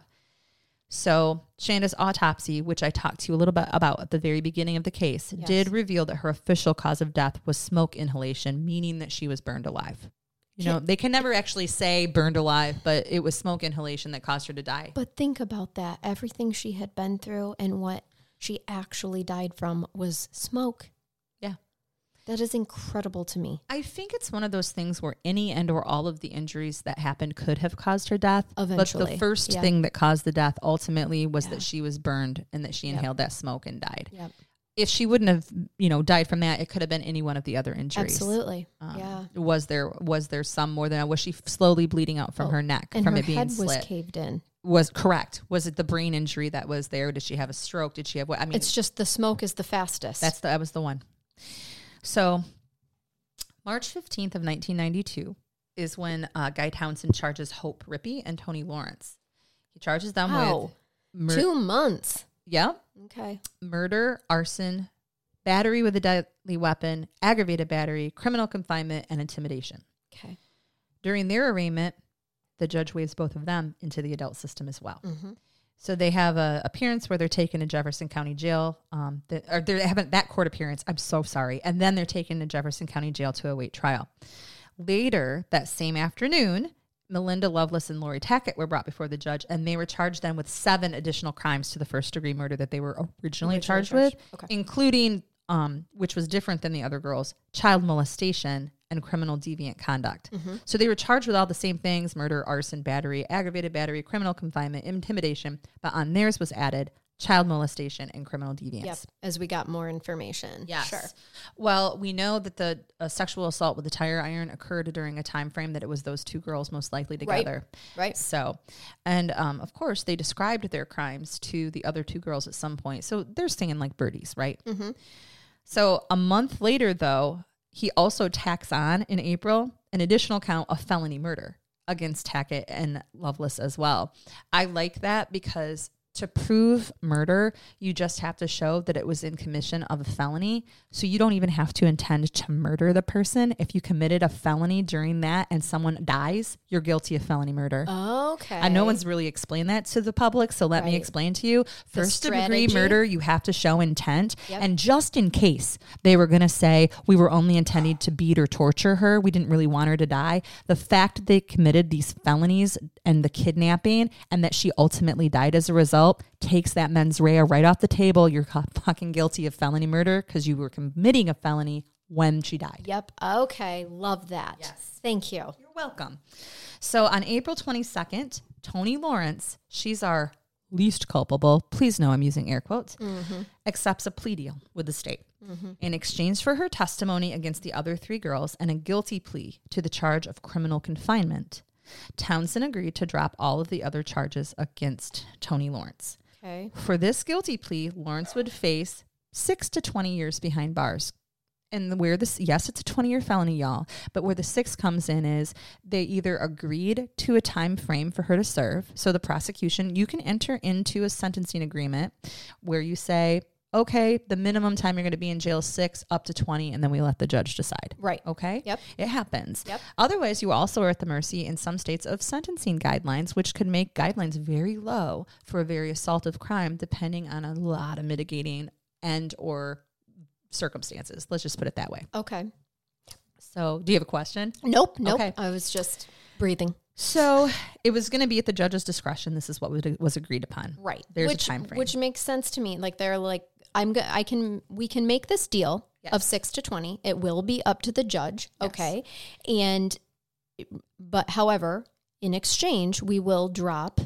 So Shanda's autopsy, which I talked to you a little bit about at the very beginning of the case, did reveal that her official cause of death was smoke inhalation, meaning that she was burned alive. You know, they can never actually say burned alive, but it was smoke inhalation that caused her to die. But think about that. Everything she had been through and what she actually died from was smoke. Yeah. That is incredible to me. I think it's one of those things where any and or all of the injuries that happened could have caused her death. Eventually. But the first thing that caused the death ultimately was that she was burned and that she inhaled that smoke and died. Yep. If she wouldn't have, you know, died from that, it could have been any one of the other injuries. Absolutely. Was there some more than was she slowly bleeding out from her neck and from it being slit? And her head was caved in. Was correct. Was it the brain injury that was there? Did she have a stroke? Did she have what? I mean, it's just the smoke is the fastest. That was the one. So March 15th of 1992 is when Guy Townsend charges Hope Rippey and Toni Lawrence. He charges them with 2 months. Yeah. Okay. Murder, arson, battery with a deadly weapon, aggravated battery, criminal confinement, and intimidation. Okay. During their arraignment, the judge waives both of them into the adult system as well. Mm-hmm. So they have a appearance where they're taken to Jefferson County Jail. They haven't that court appearance. I'm so sorry. And then they're taken to Jefferson County Jail to await trial. Later that same afternoon, Melinda Loveless and Laurie Tackett were brought before the judge, and they were charged then with 7 additional crimes to the first-degree murder that they were originally charged with, including, which was different than the other girls, child molestation and criminal deviant conduct. Mm-hmm. So they were charged with all the same things, murder, arson, battery, aggravated battery, criminal confinement, intimidation, but on theirs was added child molestation and criminal deviance. Yep, as we got more information. Yes. Sure. Well, we know that the sexual assault with a tire iron occurred during a time frame that it was those 2 girls most likely together. Right. So, and of course, they described their crimes to the other 2 girls at some point. So they're singing like birdies, right? Mm-hmm. So a month later, though, he also tacks on in April an additional count of felony murder against Tackett and Loveless as well. I like that because to prove murder, you just have to show that it was in commission of a felony. So you don't even have to intend to murder the person. If you committed a felony during that and someone dies, you're guilty of felony murder. Okay. And no one's really explained that to the public, so let me explain to you. First-degree murder, you have to show intent. Yep. And just in case they were going to say, we were only intending to beat or torture her, we didn't really want her to die, the fact that they committed these felonies and the kidnapping and that she ultimately died as a result takes that mens rea right off the table. You're fucking guilty of felony murder because you were committing a felony when she died. Yep. Okay. Love that. Yes. Thank you. You're welcome. So on April 22nd, Toni Lawrence, she's our least culpable, please know I'm using air quotes, accepts a plea deal with the state in exchange for her testimony against the other 3 girls and a guilty plea to the charge of criminal confinement. Townsend agreed to drop all of the other charges against Toni Lawrence. Okay. For this guilty plea, Lawrence would face 6 to 20 years behind bars. And where this, yes, it's a 20-year felony, y'all, but where the 6 comes in is they either agreed to a time frame for her to serve. So the prosecution, you can enter into a sentencing agreement where you say, okay, the minimum time you're going to be in jail is 6 up to 20, and then we let the judge decide. Right. Okay? Yep. It happens. Yep. Otherwise, you also are at the mercy in some states of sentencing guidelines, which could make guidelines very low for a very assaultive crime, depending on a lot of mitigating and or circumstances. Let's just put it that way. Okay. So do you have a question? Nope. Okay. I was just breathing. So it was going to be at the judge's discretion. This is what was agreed upon. Right. There's a time frame. Which makes sense to me. Like, they're like, we can make this deal of 6 to 20. It will be up to the judge. Yes. Okay. But however, in exchange, we will drop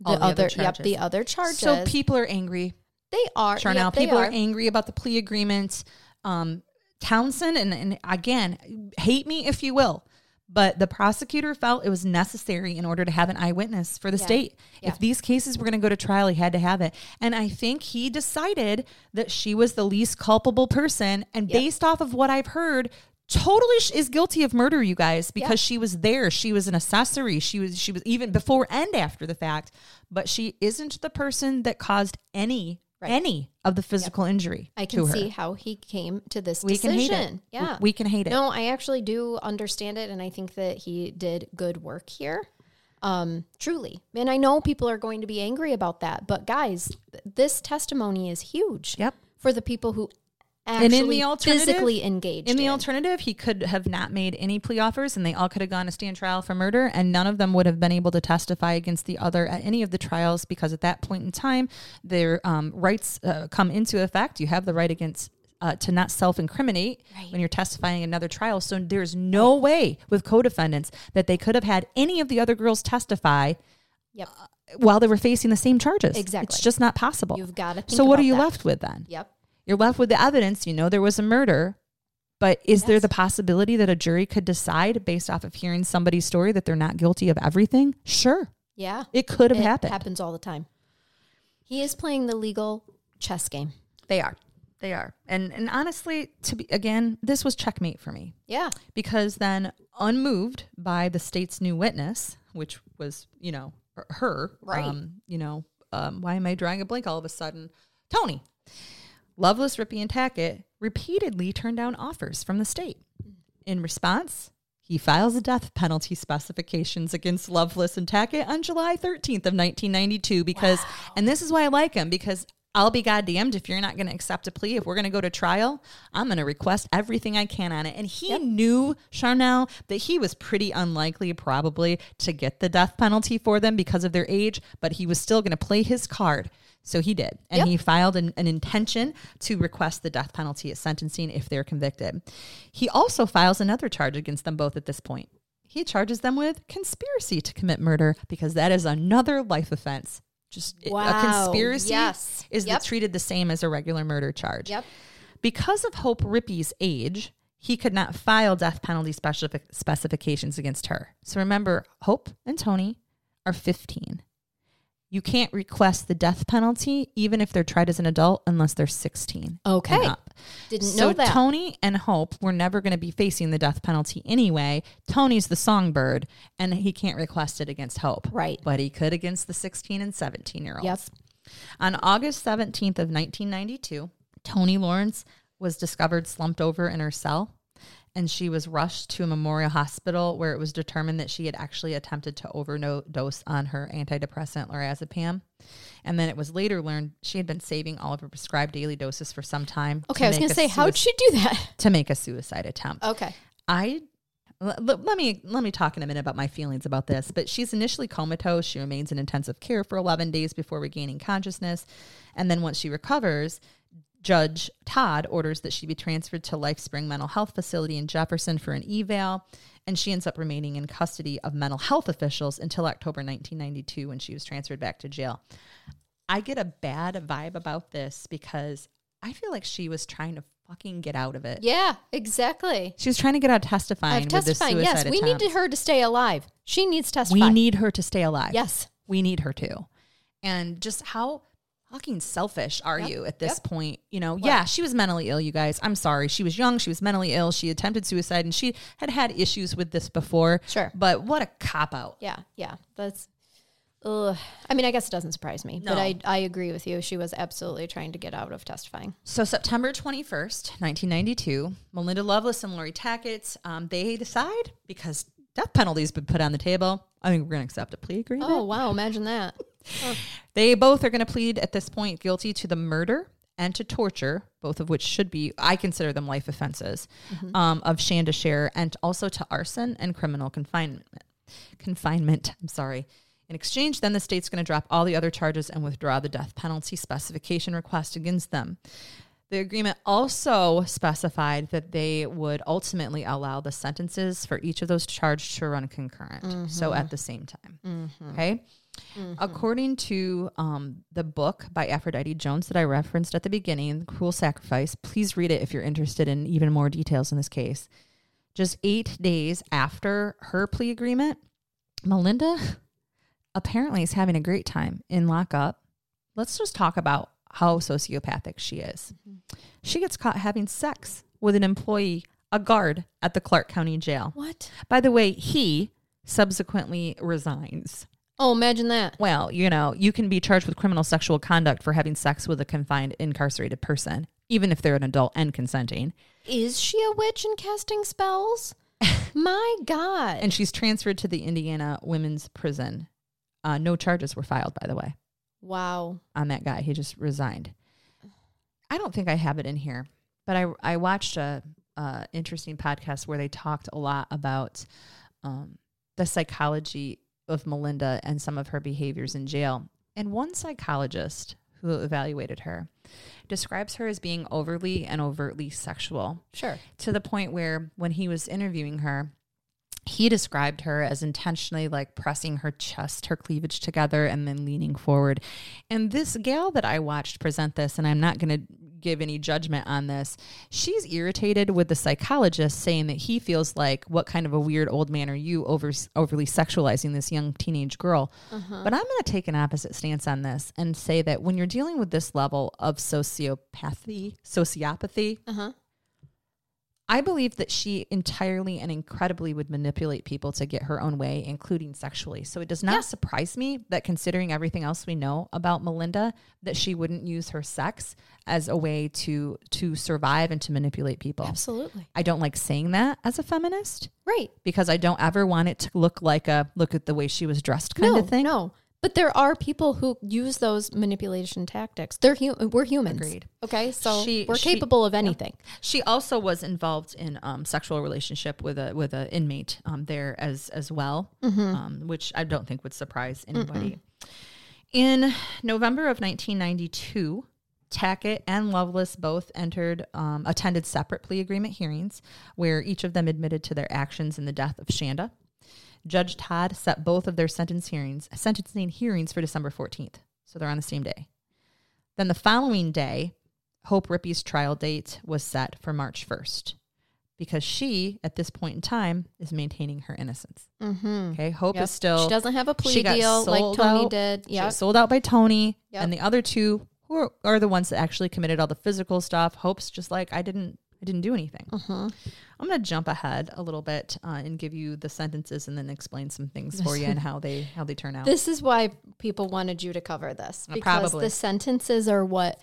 the other charges. So people are angry. They are. Charnell, people are angry about the plea agreement. Townsend, and again, hate me if you will, but the prosecutor felt it was necessary in order to have an eyewitness for the state. Yeah. If these cases were going to go to trial, he had to have it. And I think he decided that she was the least culpable person. And based off of what I've heard, totally is guilty of murder, you guys, because she was there. She was an accessory. She was even before and after the fact. But she isn't the person that caused any of the physical injury. I can see how he came to this decision. We can hate it. Yeah. We can hate it. No, I actually do understand it, and I think that he did good work here. Truly. And I know people are going to be angry about that, but guys, this testimony is huge for the people who actually physically engaged in. The alternative, he could have not made any plea offers and they all could have gone to stand trial for murder, and none of them would have been able to testify against the other at any of the trials, because at that point in time, their rights come into effect. You have the right against to not self-incriminate when you're testifying in another trial. So there's no way with co-defendants that they could have had any of the other girls testify while they were facing the same charges. Exactly. It's just not possible. You've got to think about So what are you left with then? Yep. You're left with the evidence. You know there was a murder, but is there the possibility that a jury could decide based off of hearing somebody's story that they're not guilty of everything? Sure. Yeah. It could have happened. It happens all the time. He is playing the legal chess game. They are. They are. And honestly, to be again, this was checkmate for me. Yeah. Because then unmoved by the state's new witness, which was, you know, her, right. Why am I drawing a blank all of a sudden? Toni. Loveless, Rippey, and Tackett repeatedly turned down offers from the state. In response, he files a death penalty specifications against Loveless and Tackett on July 13th of 1992 because, and this is why I like him, because I'll be goddamned if you're not going to accept a plea. If we're going to go to trial, I'm going to request everything I can on it. And he knew, Charnell, that he was pretty unlikely probably to get the death penalty for them because of their age, but he was still going to play his card. So he did. And he filed an intention to request the death penalty at sentencing if they're convicted. He also files another charge against them both at this point. He charges them with conspiracy to commit murder because that is another life offense. Just a conspiracy is treated the same as a regular murder charge. Yep. Because of Hope Rippey's age, he could not file death penalty specifications against her. So remember, Hope and Toni are 15. You can't request the death penalty even if they're tried as an adult unless they're 16. Okay. Didn't know that. So Toni and Hope were never going to be facing the death penalty anyway. Tony's the songbird, and he can't request it against Hope. Right. But he could against the 16 and 17-year-olds. Yes. On August 17th of 1992, Toni Lawrence was discovered slumped over in her cell, and she was rushed to a Memorial Hospital where it was determined that she had actually attempted to overdose on her antidepressant lorazepam. And then it was later learned she had been saving all of her prescribed daily doses for some time. Okay, I was going to say, how'd she do that? To make a suicide attempt. Okay. Let me talk in a minute about my feelings about this, but she's initially comatose. She remains in intensive care for 11 days before regaining consciousness. And then once she recovers, Judge Todd orders that she be transferred to LifeSpring Mental Health Facility in Jefferson for an eval, and she ends up remaining in custody of mental health officials until October 1992 when she was transferred back to jail. I get a bad vibe about this because I feel like she was trying to fucking get out of it. Yeah, exactly. She was trying to get out of testifying with this suicide attempt. Yes, we needed her to stay alive. She needs to testify. We need her to stay alive. Yes. We need her to. And just how fucking selfish are you at this point? You know, she was mentally ill, you guys. I'm sorry. She was young. She was mentally ill. She attempted suicide, and she had issues with this before. Sure. But what a cop-out. Yeah, yeah. That's, I mean, I guess it doesn't surprise me, but I agree with you. She was absolutely trying to get out of testifying. So September 21st, 1992, Melinda Loveless and Laurie Tackett, they decide, because death penalty's been put on the table, I think we're going to accept a plea agreement. Oh, wow. Imagine that. They both are going to plead at this point guilty to the murder and to torture, both of which should be, I consider them life offenses, of Shanda Sharer, and also to arson and criminal confinement. I'm sorry. In exchange, then the state's going to drop all the other charges and withdraw the death penalty specification request against them. The agreement also specified that they would ultimately allow the sentences for each of those charged to run concurrent, so at the same time. Okay? According to the book by Aphrodite Jones that I referenced at the beginning, The Cruel Sacrifice, please read it if you're interested in even more details in this case. Just 8 days after her plea agreement, Melinda apparently is having a great time in lockup. Let's just talk about how sociopathic she is. She gets caught having sex with an employee, a guard at the Clark County Jail. What? By the way, he subsequently resigns. Oh, imagine that. Well, you know, you can be charged with criminal sexual conduct for having sex with a confined, incarcerated person, even if they're an adult and consenting. Is she a witch and casting spells? My God. And she's transferred to the Indiana Women's Prison. No charges were filed, by the way. Wow. On that guy. He just resigned. I don't think I have it in here, But I watched a interesting podcast where they talked a lot about the psychology of Melinda and some of her behaviors in jail. And one psychologist who evaluated her describes her as being overly and overtly sexual. Sure. To the point where when he was interviewing her, he described her as intentionally like pressing her chest, her cleavage together, and then leaning forward. And this gal that I watched present this, and I'm not going to give any judgment on this, she's irritated with the psychologist saying that he feels like, what kind of a weird old man are you overly sexualizing this young teenage girl? Uh-huh. But I'm going to take an opposite stance on this and say that when you're dealing with this level of sociopathy, uh-huh, I believe that she entirely and incredibly would manipulate people to get her own way, including sexually. So it does not surprise me that, considering everything else we know about Melinda, that she wouldn't use her sex as a way to survive and to manipulate people. Absolutely. I don't like saying that as a feminist. Right. Because I don't ever want it to look like a look at the way she was dressed kind of thing. No. But there are people who use those manipulation tactics. We're humans. Agreed. Okay, so we're capable of anything. Yeah. She also was involved in sexual relationship with an inmate there as well, mm-hmm, which I don't think would surprise anybody. Mm-mm. In November of 1992, Tackett and Loveless both attended separate plea agreement hearings where each of them admitted to their actions in the death of Shanda. Judge Todd set both of their sentencing hearings for December 14th. So they're on the same day. Then the following day, Hope Rippey's trial date was set for March 1st because she, at this point in time, is maintaining her innocence. Mm-hmm. Okay, Hope is still... She doesn't have a plea deal like Toni did. Yep. She was sold out by Toni, and the other two who are the ones that actually committed all the physical stuff. Hope's just like, I didn't do anything. Uh-huh. I'm going to jump ahead a little bit and give you the sentences and then explain some things for you and how they turn out. This is why people wanted you to cover this, because the sentences are what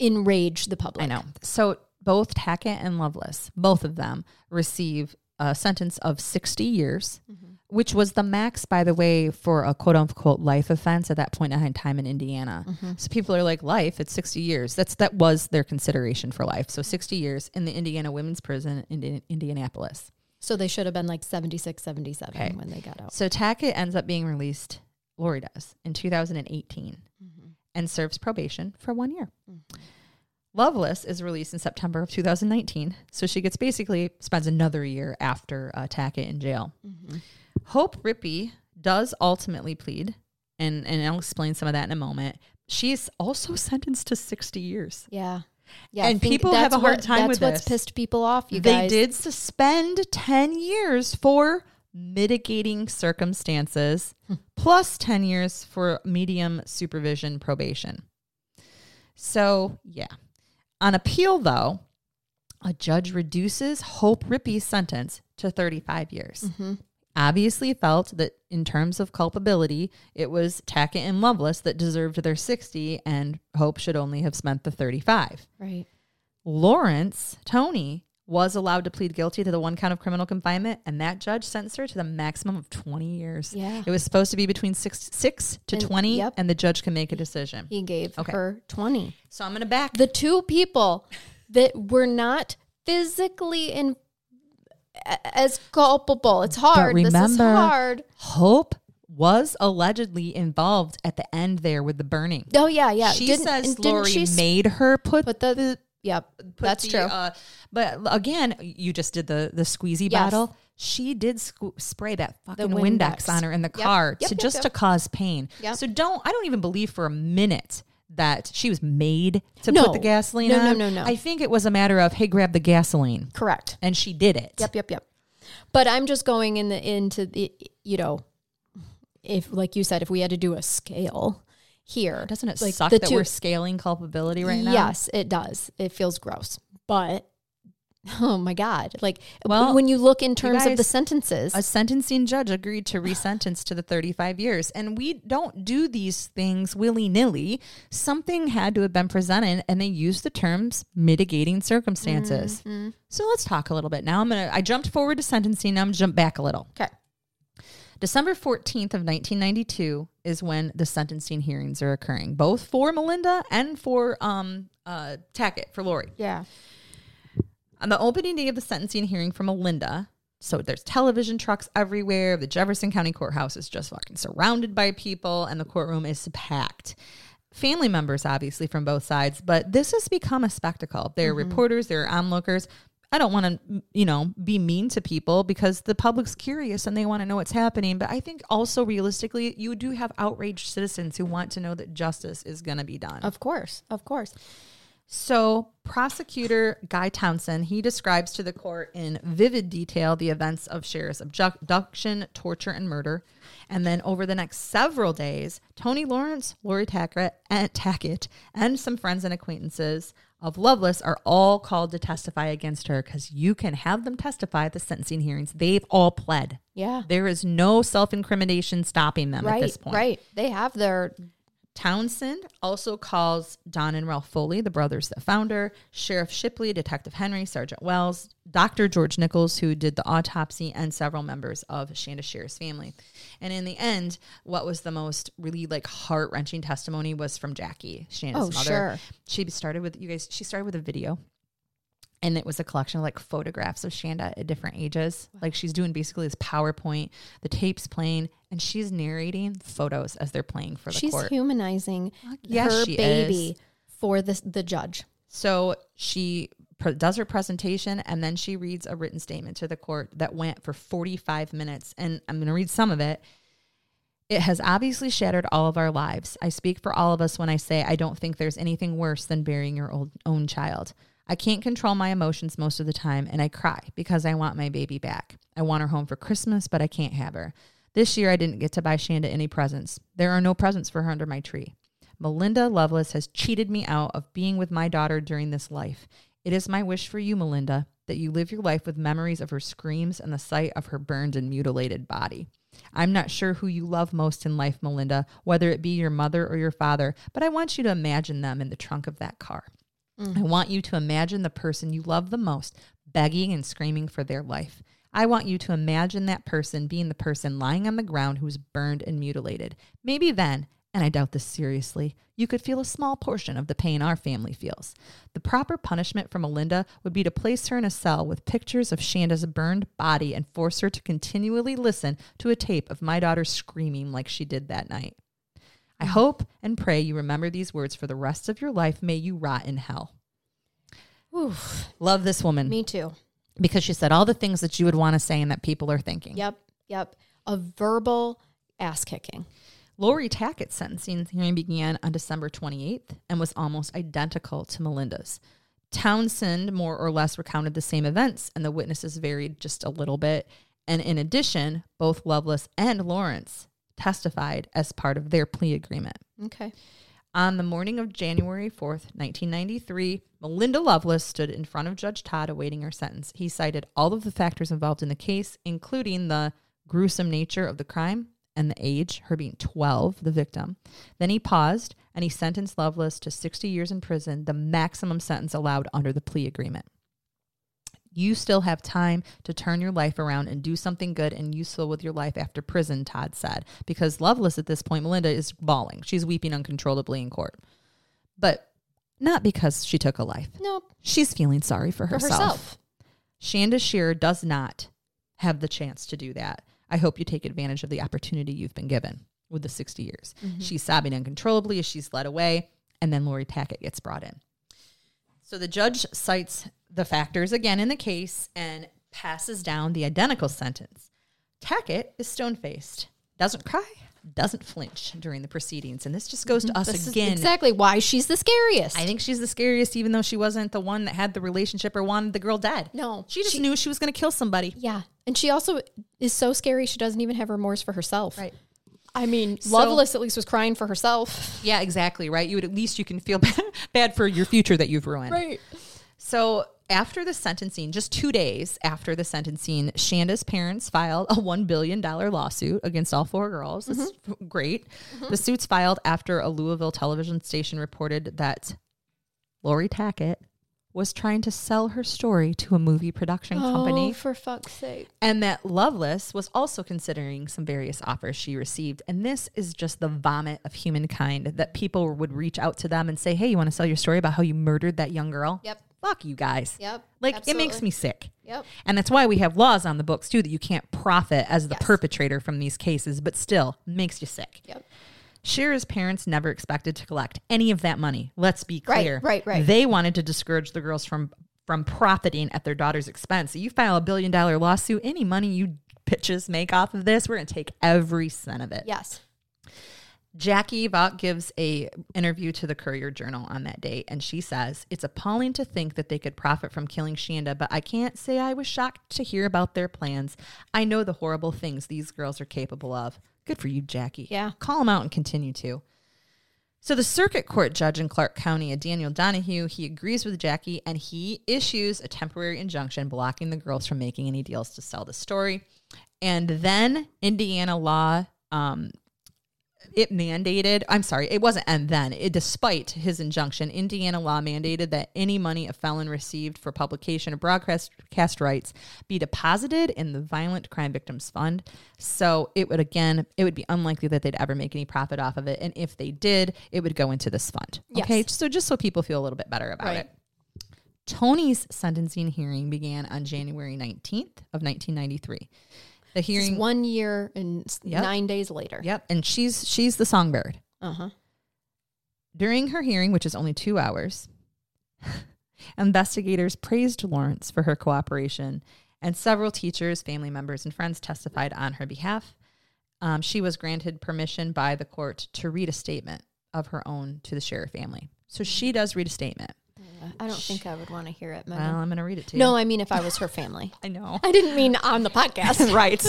enrage the public. I know. So both Tackett and Loveless, both of them, receive a sentence of 60 years, mm-hmm, which was the max, by the way, for a quote-unquote life offense at that point in time in Indiana. Mm-hmm. So people are like, life, it's 60 years. That was their consideration for life. So 60 years in the Indiana Women's Prison in Indianapolis. So they should have been like 76, 77 when they got out. So Tackett ends up being released, Laurie does, in 2018, mm-hmm, and serves probation for 1 year. Mm-hmm. Loveless is released in September of 2019. So she spends another year after Tackett in jail. Mm-hmm. Hope Rippey does ultimately plead, and I'll explain some of that in a moment. She's also sentenced to 60 years. Yeah. Yeah. And people have a hard time with this. That's what's pissed people off, you guys. They did suspend 10 years for mitigating circumstances, plus 10 years for medium supervision probation. So, yeah. On appeal, though, a judge reduces Hope Rippey's sentence to 35 years. Mm-hmm. Obviously felt that in terms of culpability, it was Tackett and Loveless that deserved their 60, and Hope should only have spent the 35. Right. Lawrence, Toni, was allowed to plead guilty to the one count of criminal confinement, and that judge sentenced her to the maximum of 20 years. Yeah. It was supposed to be between six to 20, and the judge can make a decision. He gave her 20. So I'm going to back. The two people that were not physically involved as culpable. It's hard. But remember, this is hard. Hope was allegedly involved at the end there with the burning. Oh yeah, yeah. She says Laurie made her put the. Yep, that's true. But again, you just did the squeezy bottle. She did spray that fucking Windex on her in the car to cause pain. Yep. So I don't even believe for a minute that she was made to put the gasoline on. No. I think it was a matter of, hey, grab the gasoline. Correct. And she did it. Yep. But I'm just going into the, if, like you said, if we had to do a scale here. Doesn't it suck that we're scaling culpability right now? Yes, it does. It feels gross. But, oh my God. Like, well, when you look in terms of the sentences. A sentencing judge agreed to resentence to the 35 years. And we don't do these things willy-nilly. Something had to have been presented, and they used the terms mitigating circumstances. Mm-hmm. So let's talk a little bit. Now I jumped forward to sentencing. Now I'm going to jump back a little. Okay. December 14th of 1992 is when the sentencing hearings are occurring, both for Melinda and for Tackett, for Laurie. Yeah. On the opening day of the sentencing hearing for Melinda, so there's television trucks everywhere. The Jefferson County Courthouse is just fucking surrounded by people, and the courtroom is packed. Family members, obviously, from both sides, but this has become a spectacle. There are reporters, there are onlookers. I don't want to, be mean to people because the public's curious and they want to know what's happening. But I think also realistically, you do have outraged citizens who want to know that justice is going to be done. Of course, of course. So prosecutor Guy Townsend, he describes to the court in vivid detail the events of Sheriff's abduction, torture, and murder. And then over the next several days, Toni Lawrence, Laurie Tackett, and some friends and acquaintances of Loveless are all called to testify against her because you can have them testify at the sentencing hearings. They've all pled. Yeah. There is no self-incrimination stopping them at this point. Right. They have their... Townsend also calls Don and Ralph Foley, the brothers, the founder, Sheriff Shipley, Detective Henry, Sergeant Wells, Dr. George Nichols, who did the autopsy, and several members of Shanda Sharer's family. And in the end, what was the most really heart-wrenching testimony was from Jackie, Shanda's mother. Sure. She started with a video. And it was a collection of photographs of Shanda at different ages. Wow. She's doing basically this PowerPoint, the tape's playing, and she's narrating photos as they're playing for the court. She's humanizing her baby for the judge. So she does her presentation, and then she reads a written statement to the court that went for 45 minutes. And I'm going to read some of it. It has obviously shattered all of our lives. I speak for all of us when I say I don't think there's anything worse than burying your own child. I can't control my emotions most of the time, and I cry because I want my baby back. I want her home for Christmas, but I can't have her. This year, I didn't get to buy Shanda any presents. There are no presents for her under my tree. Melinda Loveless has cheated me out of being with my daughter during this life. It is my wish for you, Melinda, that you live your life with memories of her screams and the sight of her burned and mutilated body. I'm not sure who you love most in life, Melinda, whether it be your mother or your father, but I want you to imagine them in the trunk of that car. I want you to imagine the person you love the most begging and screaming for their life. I want you to imagine that person being the person lying on the ground who's burned and mutilated. Maybe then, and I doubt this seriously, you could feel a small portion of the pain our family feels. The proper punishment for Melinda would be to place her in a cell with pictures of Shanda's burned body and force her to continually listen to a tape of my daughter screaming like she did that night. I hope and pray you remember these words for the rest of your life. May you rot in hell. Oof. Love this woman. Me too. Because she said all the things that you would want to say and that people are thinking. Yep. A verbal ass kicking. Laurie Tackett's sentencing hearing began on December 28th and was almost identical to Melinda's. Townsend more or less recounted the same events, and the witnesses varied just a little bit. And in addition, both Loveless and Lawrence testified as part of their plea agreement. Okay. On the morning of January 4th, 1993, Melinda Loveless stood in front of Judge Todd awaiting her sentence. He cited all of the factors involved in the case, including the gruesome nature of the crime and the age, her being 12, the victim. Then he paused and he sentenced Loveless to 60 years in prison, the maximum sentence allowed under the plea agreement. You still have time to turn your life around and do something good and useful with your life after prison, Todd said, because Loveless at this point, Melinda, is bawling. She's weeping uncontrollably in court, but not because she took a life. Nope. She's feeling sorry for herself. Shanda Sharer does not have the chance to do that. I hope you take advantage of the opportunity you've been given with the 60 years. Mm-hmm. She's sobbing uncontrollably as she's led away, and then Laurie Tackett gets brought in. So the judge cites the factors again in the case and passes down the identical sentence. Tackett is stone-faced, doesn't cry, doesn't flinch during the proceedings. And this just goes to us again. Exactly why she's the scariest. I think she's the scariest, even though she wasn't the one that had the relationship or wanted the girl dead. No. She just knew she was going to kill somebody. Yeah. And she also is so scary she doesn't even have remorse for herself. Right. I mean, Loveless at least was crying for herself. Yeah, exactly, right? You can feel bad for your future that you've ruined. Right. So after the sentencing, just 2 days after the sentencing, Shanda's parents filed a $1 billion lawsuit against all four girls. Mm-hmm. That's great. Mm-hmm. The suit's filed after a Louisville television station reported that Laurie Tackett was trying to sell her story to a movie production company. Oh, for fuck's sake. And that Loveless was also considering some various offers she received. And this is just the vomit of humankind, that people would reach out to them and say, hey, you want to sell your story about how you murdered that young girl? Yep. fuck you guys. Yep. Like, absolutely. It makes me sick. Yep. And that's why we have laws on the books, too, that you can't profit as the perpetrator from these cases, but still makes you sick. Yep. Shearer's parents never expected to collect any of that money. Let's be clear. Right. They wanted to discourage the girls from profiting at their daughter's expense. So you file a $1 billion lawsuit, any money you bitches make off of this, we're going to take every cent of it. Yes. Jackie Vaught gives a interview to the Courier-Journal on that day, and she says, "It's appalling to think that they could profit from killing Shanda, but I can't say I was shocked to hear about their plans. I know the horrible things these girls are capable of." Good for you, Jackie. Yeah. Call them out and continue to. So the circuit court judge in Clark County, Daniel Donahue, he agrees with Jackie, and he issues a temporary injunction blocking the girls from making any deals to sell the story. And then Indiana law... despite his injunction, Indiana law mandated that any money a felon received for publication or broadcast rights be deposited in the Violent Crime Victims Fund. So it would be unlikely that they'd ever make any profit off of it. And if they did, it would go into this fund. Yes. Okay. So just so people feel a little bit better about it. Toni's sentencing hearing began on January 19th of 1993. The hearing 1 year and 9 days later. Yep. And she's the songbird. Uh-huh. During her hearing, which is only 2 hours, investigators praised Lawrence for her cooperation, and several teachers, family members, and friends testified on her behalf. She was granted permission by the court to read a statement of her own to the Shearer family. So she does read a statement. I don't think I would want to hear it. Megan. Well, I'm going to read it to you. No, I mean if I was her family. I know. I didn't mean on the podcast. Right.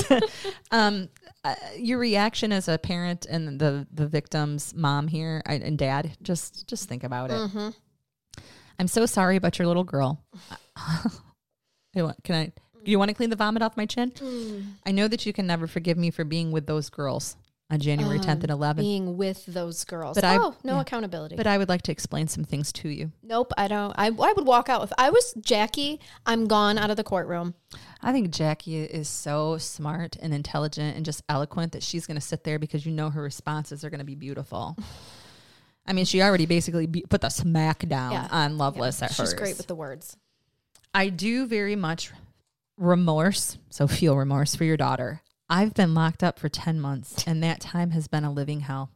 Your reaction as a parent and the victim's mom here and dad, just think about it. Mm-hmm. I'm so sorry about your little girl. You want to clean the vomit off my chin? Mm. I know that you can never forgive me for being with those girls. On January 10th and 11th. Being with those girls. But accountability. But I would like to explain some things to you. Nope, I don't. I would walk out. If I was Jackie, I'm gone out of the courtroom. I think Jackie is so smart and intelligent and just eloquent that she's going to sit there because you know her responses are going to be beautiful. I mean, she already basically put the smack down on Loveless at hers. She's great with the words. I do very much feel remorse for your daughter. I've been locked up for 10 months, and that time has been a living hell.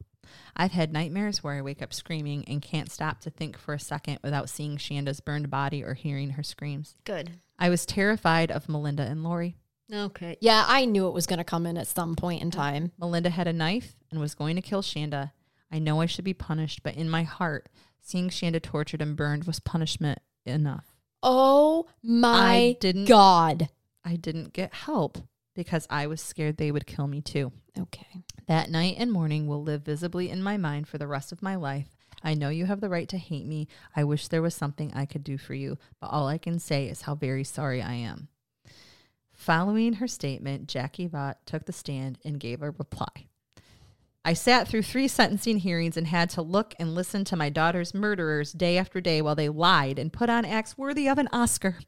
I've had nightmares where I wake up screaming and can't stop to think for a second without seeing Shanda's burned body or hearing her screams. Good. I was terrified of Melinda and Laurie. Okay. Yeah, I knew it was going to come in at some point in time. Melinda had a knife and was going to kill Shanda. I know I should be punished, but in my heart, seeing Shanda tortured and burned was punishment enough. Oh, my God. I didn't get help. Because I was scared they would kill me too. Okay. That night and morning will live visibly in my mind for the rest of my life. I know you have the right to hate me. I wish there was something I could do for you, but all I can say is how very sorry I am. Following her statement, Jackie Vaught took the stand and gave a reply. I sat through 3 sentencing hearings and had to look and listen to my daughter's murderers day after day while they lied and put on acts worthy of an Oscar.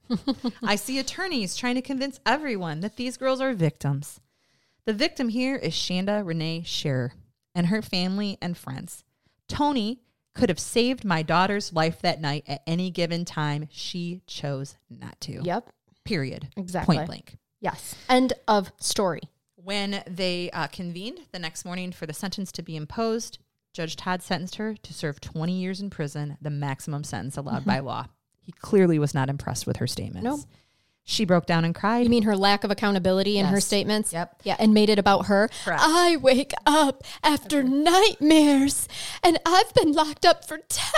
I see attorneys trying to convince everyone that these girls are victims. The victim here is Shanda Renee Sharer and her family and friends. Toni could have saved my daughter's life that night at any given time. She chose not to. Yep. Period. Exactly. Point blank. Yes. End of story. When they convened the next morning for the sentence to be imposed, Judge Todd sentenced her to serve 20 years in prison, the maximum sentence allowed by law. He clearly was not impressed with her statements. Nope. She broke down and cried. You mean her lack of accountability in her statements? Yep. Yeah, and made it about her? Correct. I wake up after nightmares, and I've been locked up for 10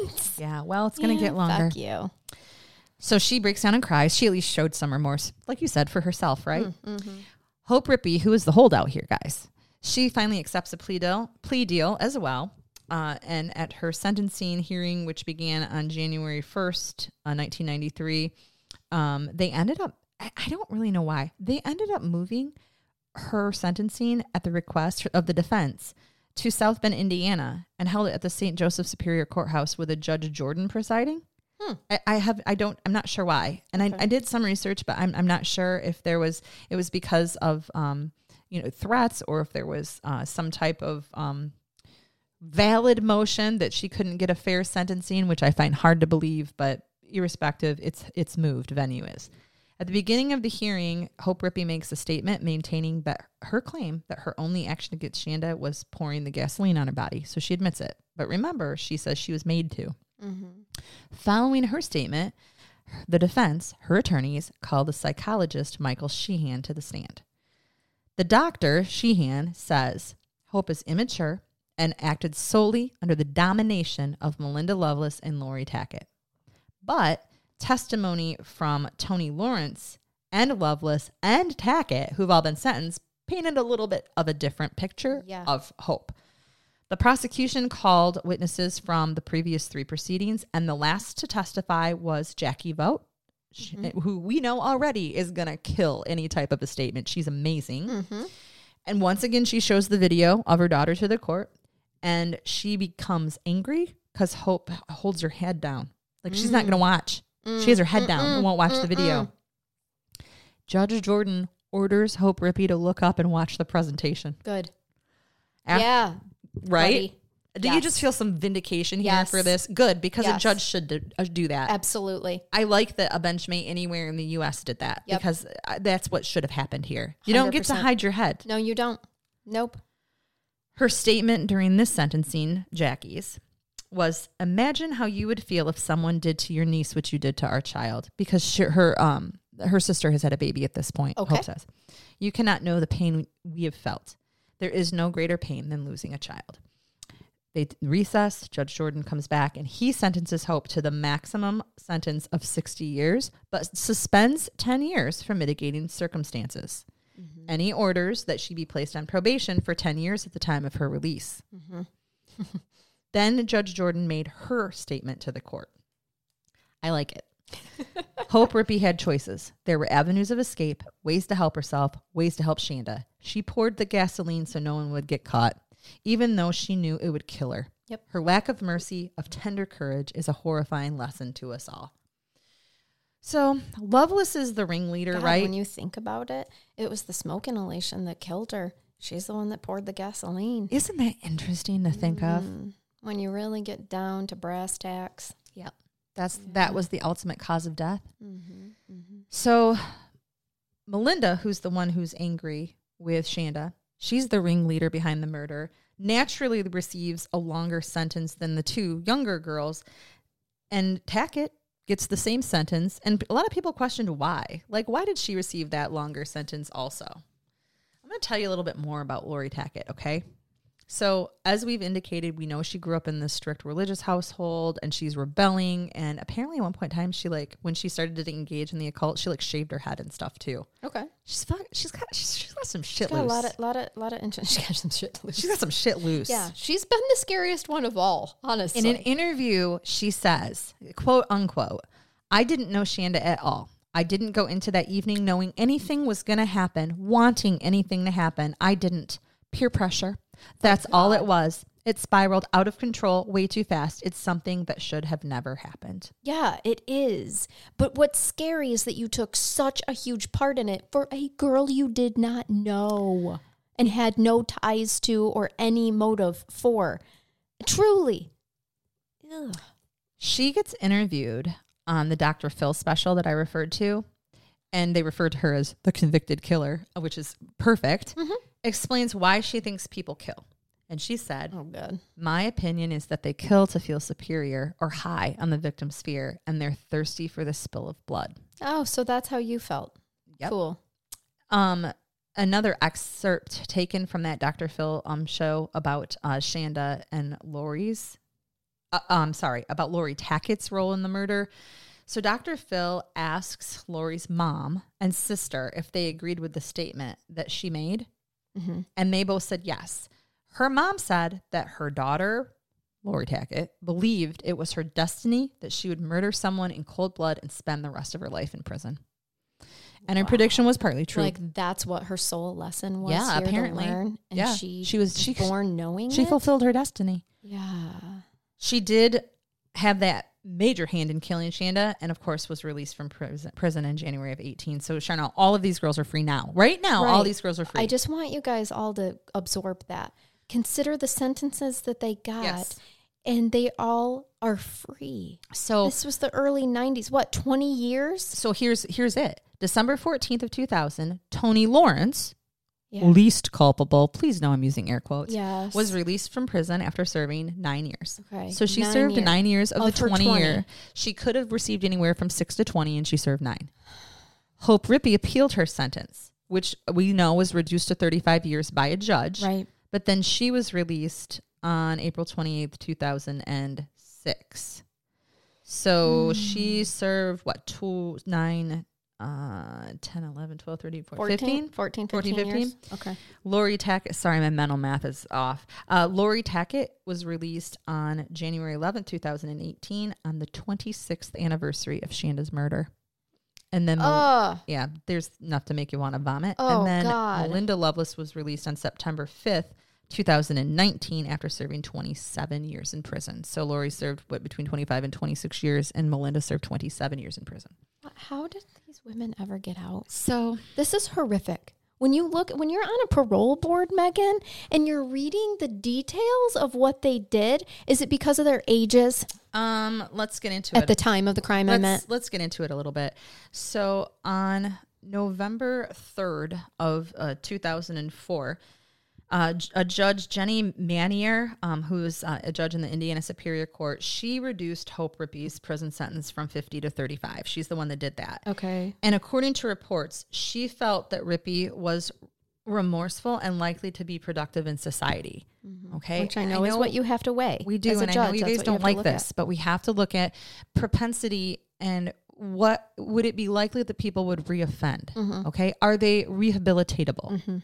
months. Yeah, well, it's going to get longer. Fuck you. So she breaks down and cries. She at least showed some remorse, like you said, for herself, right? Mm-hmm. Hope Rippey, who is the holdout here, guys, she finally accepts a plea deal as well. And at her sentencing hearing, which began on January 1st, 1993, they ended up, I don't really know why, they ended up moving her sentencing at the request of the defense to South Bend, Indiana, and held it at the St. Joseph Superior Courthouse with a Judge Jordan presiding. I'm not sure why. And okay. I did some research, but I'm not sure if it was because of, threats or if there was some type of valid motion that she couldn't get a fair sentencing, which I find hard to believe, but irrespective, it's moved, venue is. At the beginning of the hearing, Hope Rippey makes a statement maintaining that her claim that her only action against Shanda was pouring the gasoline on her body. So she admits it. But remember, she says she was made to. Mm-hmm. Following her statement, the defense, her attorneys, called the psychologist Michael Sheehan to the stand. The doctor, Sheehan, says Hope is immature and acted solely under the domination of Melinda Loveless and Laurie Tackett. But testimony from Toni Lawrence and Loveless and Tackett, who've all been sentenced, painted a little bit of a different picture of Hope. The prosecution called witnesses from the previous three proceedings, and the last to testify was Jackie Vaught, who we know already is going to kill any type of a statement. She's amazing. Mm-hmm. And once again, she shows the video of her daughter to the court, and she becomes angry because Hope holds her head down. Like, she's not going to watch. She has her head down and won't watch the video. Judge Jordan orders Hope Rippey to look up and watch the presentation. Good. Yeah. Right? Do you just feel some vindication here for this? Good, because a judge should do that. Absolutely. I like that a benchmate anywhere in the U.S. did that because that's what should have happened here. You don't get to hide your head. No, you don't. Nope. Her statement during this sentencing, Jackie's, was, imagine how you would feel if someone did to your niece what you did to our child, because her sister has had a baby at this point. Okay. Hope says, you cannot know the pain we have felt. There is no greater pain than losing a child. They recess. Judge Jordan comes back, and he sentences Hope to the maximum sentence of 60 years, but suspends 10 years for mitigating circumstances. Mm-hmm. And he orders that she be placed on probation for 10 years at the time of her release. Mm-hmm. Then Judge Jordan made her statement to the court. I like it. Hope Rippey had choices. There were avenues of escape, ways to help herself, ways to help Shanda. She poured the gasoline so no one would get caught, even though she knew it would kill her. Yep. Her lack of mercy, of tender courage, is a horrifying lesson to us all. So Loveless is the ringleader, right? When you think about it, it was the smoke inhalation that killed her. She's the one that poured the gasoline. Isn't that interesting to think of? When you really get down to brass tacks. Yep. That was the ultimate cause of death. Mm-hmm, mm-hmm. So Melinda, who's the one who's angry with Shanda, she's the ringleader behind the murder, naturally receives a longer sentence than the two younger girls. And Tackett gets the same sentence. And a lot of people questioned why. Like, why did she receive that longer sentence also? I'm going to tell you a little bit more about Laurie Tackett, okay? So as we've indicated, we know she grew up in this strict religious household, and she's rebelling. And apparently at one point in time, she when she started to engage in the occult, she shaved her head and stuff too. Okay. She's got some shit loose. She's got some shit loose. She's got some shit loose. Yeah. She's been the scariest one of all, honestly. In an interview, she says, quote unquote, I didn't know Shanda at all. I didn't go into that evening knowing anything was going to happen, wanting anything to happen. I didn't. Peer pressure. That's all it was. It spiraled out of control way too fast. It's something that should have never happened. Yeah, it is. But what's scary is that you took such a huge part in it for a girl you did not know and had no ties to or any motive for. Truly. Ugh. She gets interviewed on the Dr. Phil special that I referred to, and they referred to her as the convicted killer, which is perfect. Mm-hmm. Explains why she thinks people kill. And she said, oh, God. My opinion is that they kill to feel superior or high on the victim's fear, and they're thirsty for the spill of blood. Oh, so that's how you felt. Yep. Cool. Another excerpt taken from that Dr. Phil show about Shanda and Laurie's, about Laurie Tackett's role in the murder. So Dr. Phil asks Laurie's mom and sister if they agreed with the statement that she made. Mm-hmm. And they both said yes. Her mom said that her daughter, Laurie Tackett, believed it was her destiny that she would murder someone in cold blood and spend the rest of her life in prison. And her prediction was partly true. Like, that's what her soul lesson was. Yeah, apparently. To learn, and she was born knowing. She fulfilled her destiny. Yeah, she did have that major hand in killing Shanda, and of course was released from prison in January of 18. So Charnell, all of these girls are free now. Right now, all these girls are free. I just want you guys all to absorb that. Consider the sentences that they got. Yes. and they all are free. So this was the early 90s, what, 20 years? So here's it. December 14th of 2000, Toni Lawrence, least culpable, please know I'm using air quotes, was released from prison after serving 9 years. Okay. So she served 9 years of the 20-year. She could have received anywhere from 6 to 20, and she served 9. Hope Rippey appealed her sentence, which we know was reduced to 35 years by a judge. Right. But then she was released on April 28th, 2006. So she served, what, 10, 11, 12, 13, 14, 15? 14, 15 years. Okay. Laurie Tackett, sorry, my mental math is off. Laurie Tackett was released on January 11th, 2018 on the 26th anniversary of Shanda's murder. And then, there's enough to make you want to vomit. Oh, and then God. Melinda Loveless was released on September 5th, 2019 after serving 27 years in prison. So Laurie served between 25 and 26 years, and Melinda served 27 years in prison. How did these women ever get out? So this is horrific. When you're on a parole board, Megan, and you're reading the details of what they did, is it because of their ages? Let's get into it. At the time of the crime, I meant. Let's get into it a little bit. So on November 3rd of 2004, a judge, Jenny Manier, who's a judge in the Indiana Superior Court, she reduced Hope Rippey's prison sentence from 50 to 35. She's the one that did that. Okay. And according to reports, she felt that Rippey was remorseful and likely to be productive in society. Mm-hmm. Okay. Which I know is what you have to weigh. We do. And I know you guys don't like this, but we have to look at propensity and what would it be likely that people would reoffend? Mm-hmm. Okay. Are they rehabilitatable? Mm-hmm.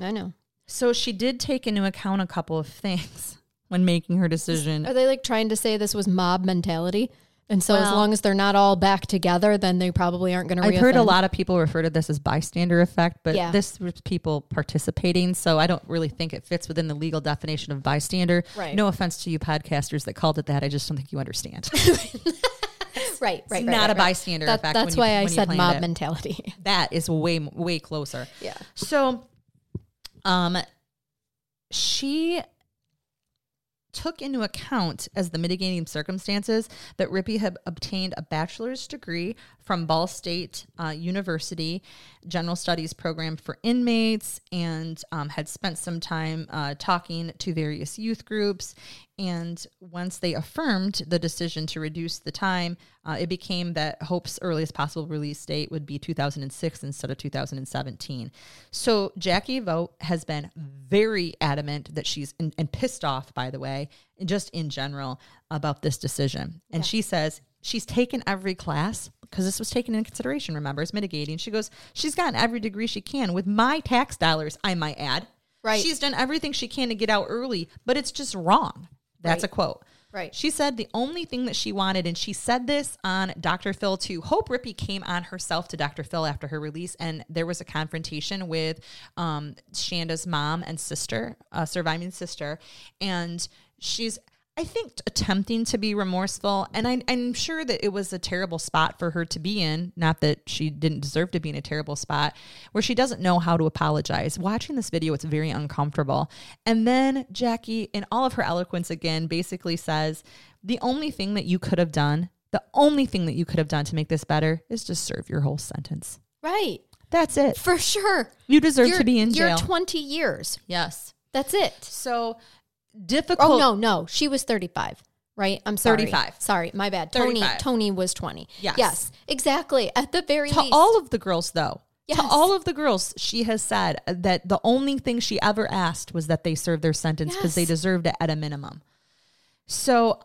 I know. So she did take into account a couple of things when making her decision. Are they like trying to say this was mob mentality? And so as long as they're not all back together, then they probably aren't going to reoffend. I've heard a lot of people refer to this as bystander effect, but this was people participating. So I don't really think it fits within the legal definition of bystander. Right. No offense to you podcasters that called it that. I just don't think you understand. Right. Not a bystander effect. That's why I said mob mentality. That is way closer. Yeah. So... she took into account as the mitigating circumstances that Rippey had obtained a bachelor's degree from Ball State University General Studies program for inmates and had spent some time talking to various youth groups. And once they affirmed the decision to reduce the time, it became that Hope's earliest possible release date would be 2006 instead of 2017. So Jackie Vaught has been very adamant that she's and pissed off, by the way, just in general about this decision. And she says she's taken every class because this was taken into consideration, remember, as mitigating. She goes, she's gotten every degree she can with my tax dollars, I might add. Right. She's done everything she can to get out early, but it's just wrong. That's a quote. Right. She said the only thing that she wanted, and she said this on Dr. Phil too. Hope Rippey came on herself to Dr. Phil after her release, and there was a confrontation with Shanda's mom and sister, surviving sister, and she's, I think, attempting to be remorseful, and I'm sure that it was a terrible spot for her to be in, not that she didn't deserve to be in a terrible spot, where she doesn't know how to apologize. Watching this video, it's very uncomfortable. And then Jackie, in all of her eloquence again, basically says, the only thing that you could have done to make this better is to serve your whole sentence. Right. That's it. For sure. You deserve to be in jail. You're 20 years. Yes. That's it. So... difficult. Oh, no. She was 35, right? I'm sorry. 35. Sorry, my bad. 35. Toni was 20. Yes. Yes, exactly. At the very least. To all of the girls, though. Yes. To all of the girls, she has said that the only thing she ever asked was that they serve their sentence because they deserved it at a minimum. So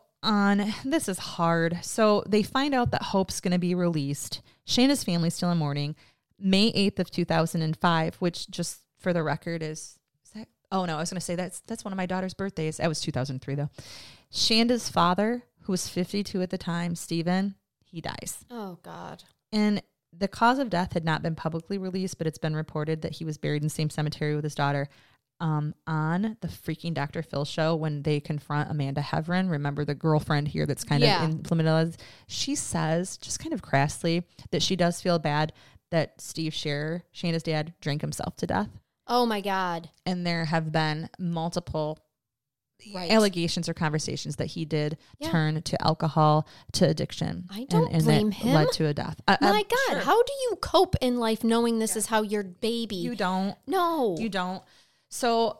this is hard. So they find out that Hope's going to be released. Shanda's family's still in mourning. May 8th of 2005, which just for the record is... oh, no, I was going to say that's one of my daughter's birthdays. That was 2003, though. Shanda's father, who was 52 at the time, Stephen, he dies. Oh, God. And the cause of death had not been publicly released, but it's been reported that he was buried in the same cemetery with his daughter. On the freaking Dr. Phil show, when they confront Amanda Heavrin, remember the girlfriend here that's kind of implemented, she says, just kind of crassly, that she does feel bad that Steve Shearer, Shanda's dad, drank himself to death. Oh, my God. And there have been multiple right. allegations or conversations that he did turn to alcohol, to addiction. I don't blame him. And that led to a death. My God, sure. How do you cope in life knowing this is how your baby? You don't. No. You don't. So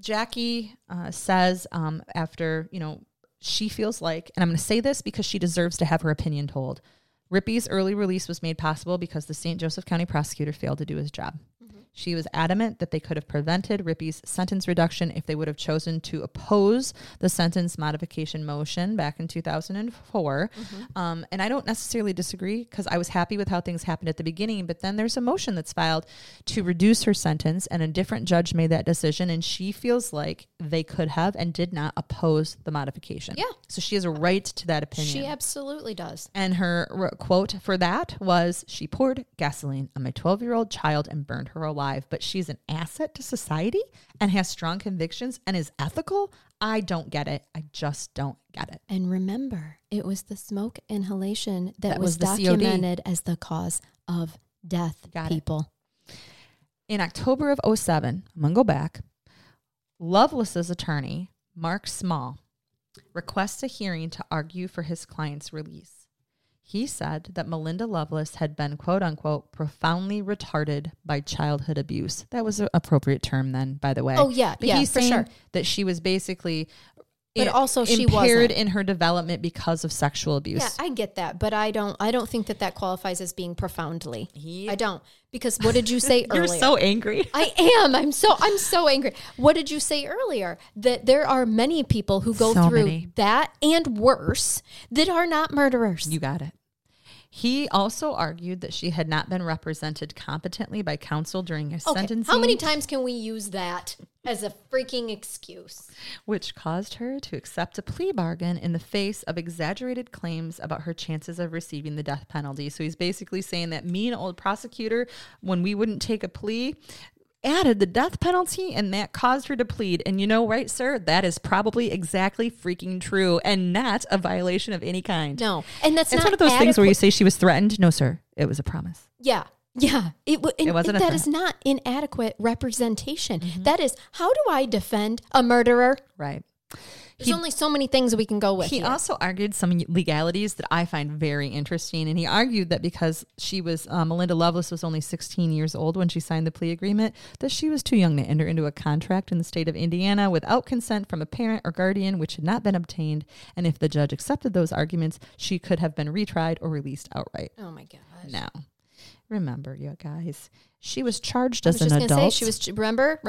Jackie says after, you know, she feels like, and I'm going to say this because she deserves to have her opinion told, Rippey's early release was made possible because the St. Joseph County prosecutor failed to do his job. She was adamant that they could have prevented Rippey's sentence reduction if they would have chosen to oppose the sentence modification motion back in 2004. And I don't necessarily disagree because I was happy with how things happened at the beginning, but then there's a motion that's filed to reduce her sentence, and a different judge made that decision, and she feels like they could have and did not oppose the modification. Yeah. So she has a right to that opinion. She absolutely does. And her quote for that was, "She poured gasoline on my 12-year-old child and burned her alive. But she's an asset to society and has strong convictions and is ethical. I don't get it. I just don't get it." And remember, it was the smoke inhalation that was documented as the cause of death, people. In October of 2007, I'm going to go back, Loveless's attorney, Mark Small, requests a hearing to argue for his client's release. He said that Melinda Loveless had been, quote unquote, profoundly retarded by childhood abuse. That was an appropriate term then, by the way. Oh, yeah. But he's saying that she was basically impaired in her development because of sexual abuse. Yeah, I get that. But I don't think that qualifies as being profoundly. Yeah. I don't. Because what did you say earlier? You're so angry. I am. I'm so angry. What did you say earlier? That there are many people who go through that and worse that are not murderers. You got it. He also argued that she had not been represented competently by counsel during his sentencing. How many times can we use that as a freaking excuse? Which caused her to accept a plea bargain in the face of exaggerated claims about her chances of receiving the death penalty. So he's basically saying that mean old prosecutor, when we wouldn't take a plea, added the death penalty, and that caused her to plead. And you know, right, sir, that is probably exactly freaking true and not a violation of any kind. No. And that's one of those things where you say she was threatened. No, sir. It was a promise. Yeah. Yeah. It wasn't that is not inadequate representation. Mm-hmm. That is, how do I defend a murderer? Right. There's only so many things we can go with. He also argued some legalities that I find very interesting. And he argued that because she was, Melinda Loveless was only 16 years old when she signed the plea agreement, that she was too young to enter into a contract in the state of Indiana without consent from a parent or guardian, which had not been obtained. And if the judge accepted those arguments, she could have been retried or released outright. Oh, my gosh. Now, remember, you guys, she was charged as an adult. I was just going to say, she was,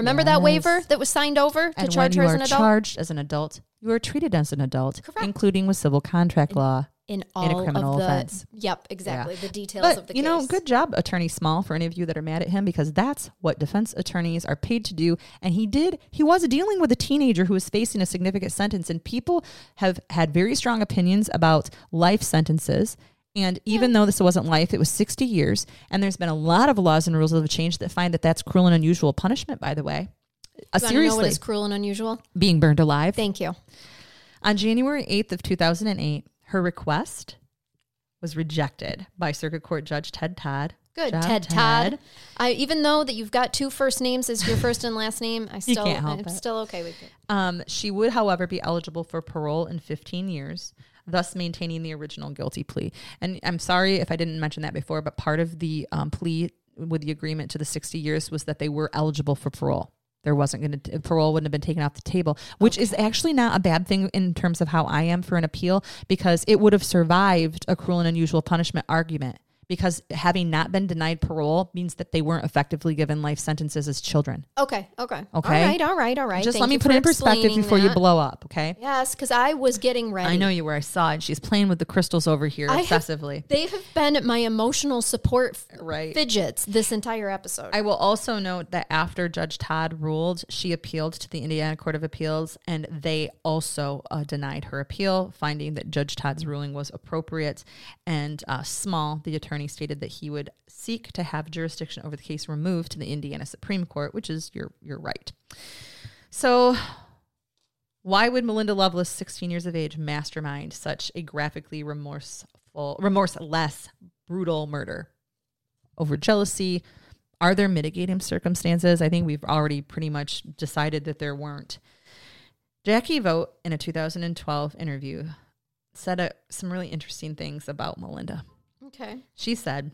remember that waiver that was signed over to charge her as an adult? And when you are charged as an adult, you are treated as an adult, correct, including with civil contract law in a criminal offense. Yep, exactly. Yeah. The details of the case. But, you know, good job, Attorney Small, for any of you that are mad at him, because that's what defense attorneys are paid to do. And he was dealing with a teenager who was facing a significant sentence, and people have had very strong opinions about life sentences. And even though this wasn't life, it was 60 years. And there's been a lot of laws and rules that have changed that find that that's cruel and unusual punishment, by the way. Seriously. You know what is cruel and unusual? Being burned alive. Thank you. On January 8th of 2008, her request was rejected by Circuit Court Judge Ted Todd. Good, Ted Todd. Even though that you've got two first names as your first and last name, I'm still okay with it. She would, however, be eligible for parole in 15 years. Thus maintaining the original guilty plea. And I'm sorry if I didn't mention that before, but part of the plea with the agreement to the 60 years was that they were eligible for parole. Parole wouldn't have been taken off the table, which is actually not a bad thing in terms of how I am for an appeal, because it would have survived a cruel and unusual punishment argument, because having not been denied parole means that they weren't effectively given life sentences as children. Okay. All right. Just let me put it in perspective before you blow up, okay? Yes, because I was getting ready. I know you were. I saw it. She's playing with the crystals over here obsessively. They have been my emotional support fidgets this entire episode. I will also note that after Judge Todd ruled, she appealed to the Indiana Court of Appeals, and they also denied her appeal, finding that Judge Todd's ruling was appropriate. And Small, the attorney, stated that he would seek to have jurisdiction over the case removed to the Indiana Supreme Court, which is your right. So why would Melinda Loveless, 16 years of age, mastermind such a graphically remorseless, brutal murder? Over jealousy? Are there mitigating circumstances? I think we've already pretty much decided that there weren't. Jackie Vaught, in a 2012 interview, said some really interesting things about Melinda. Okay. She said,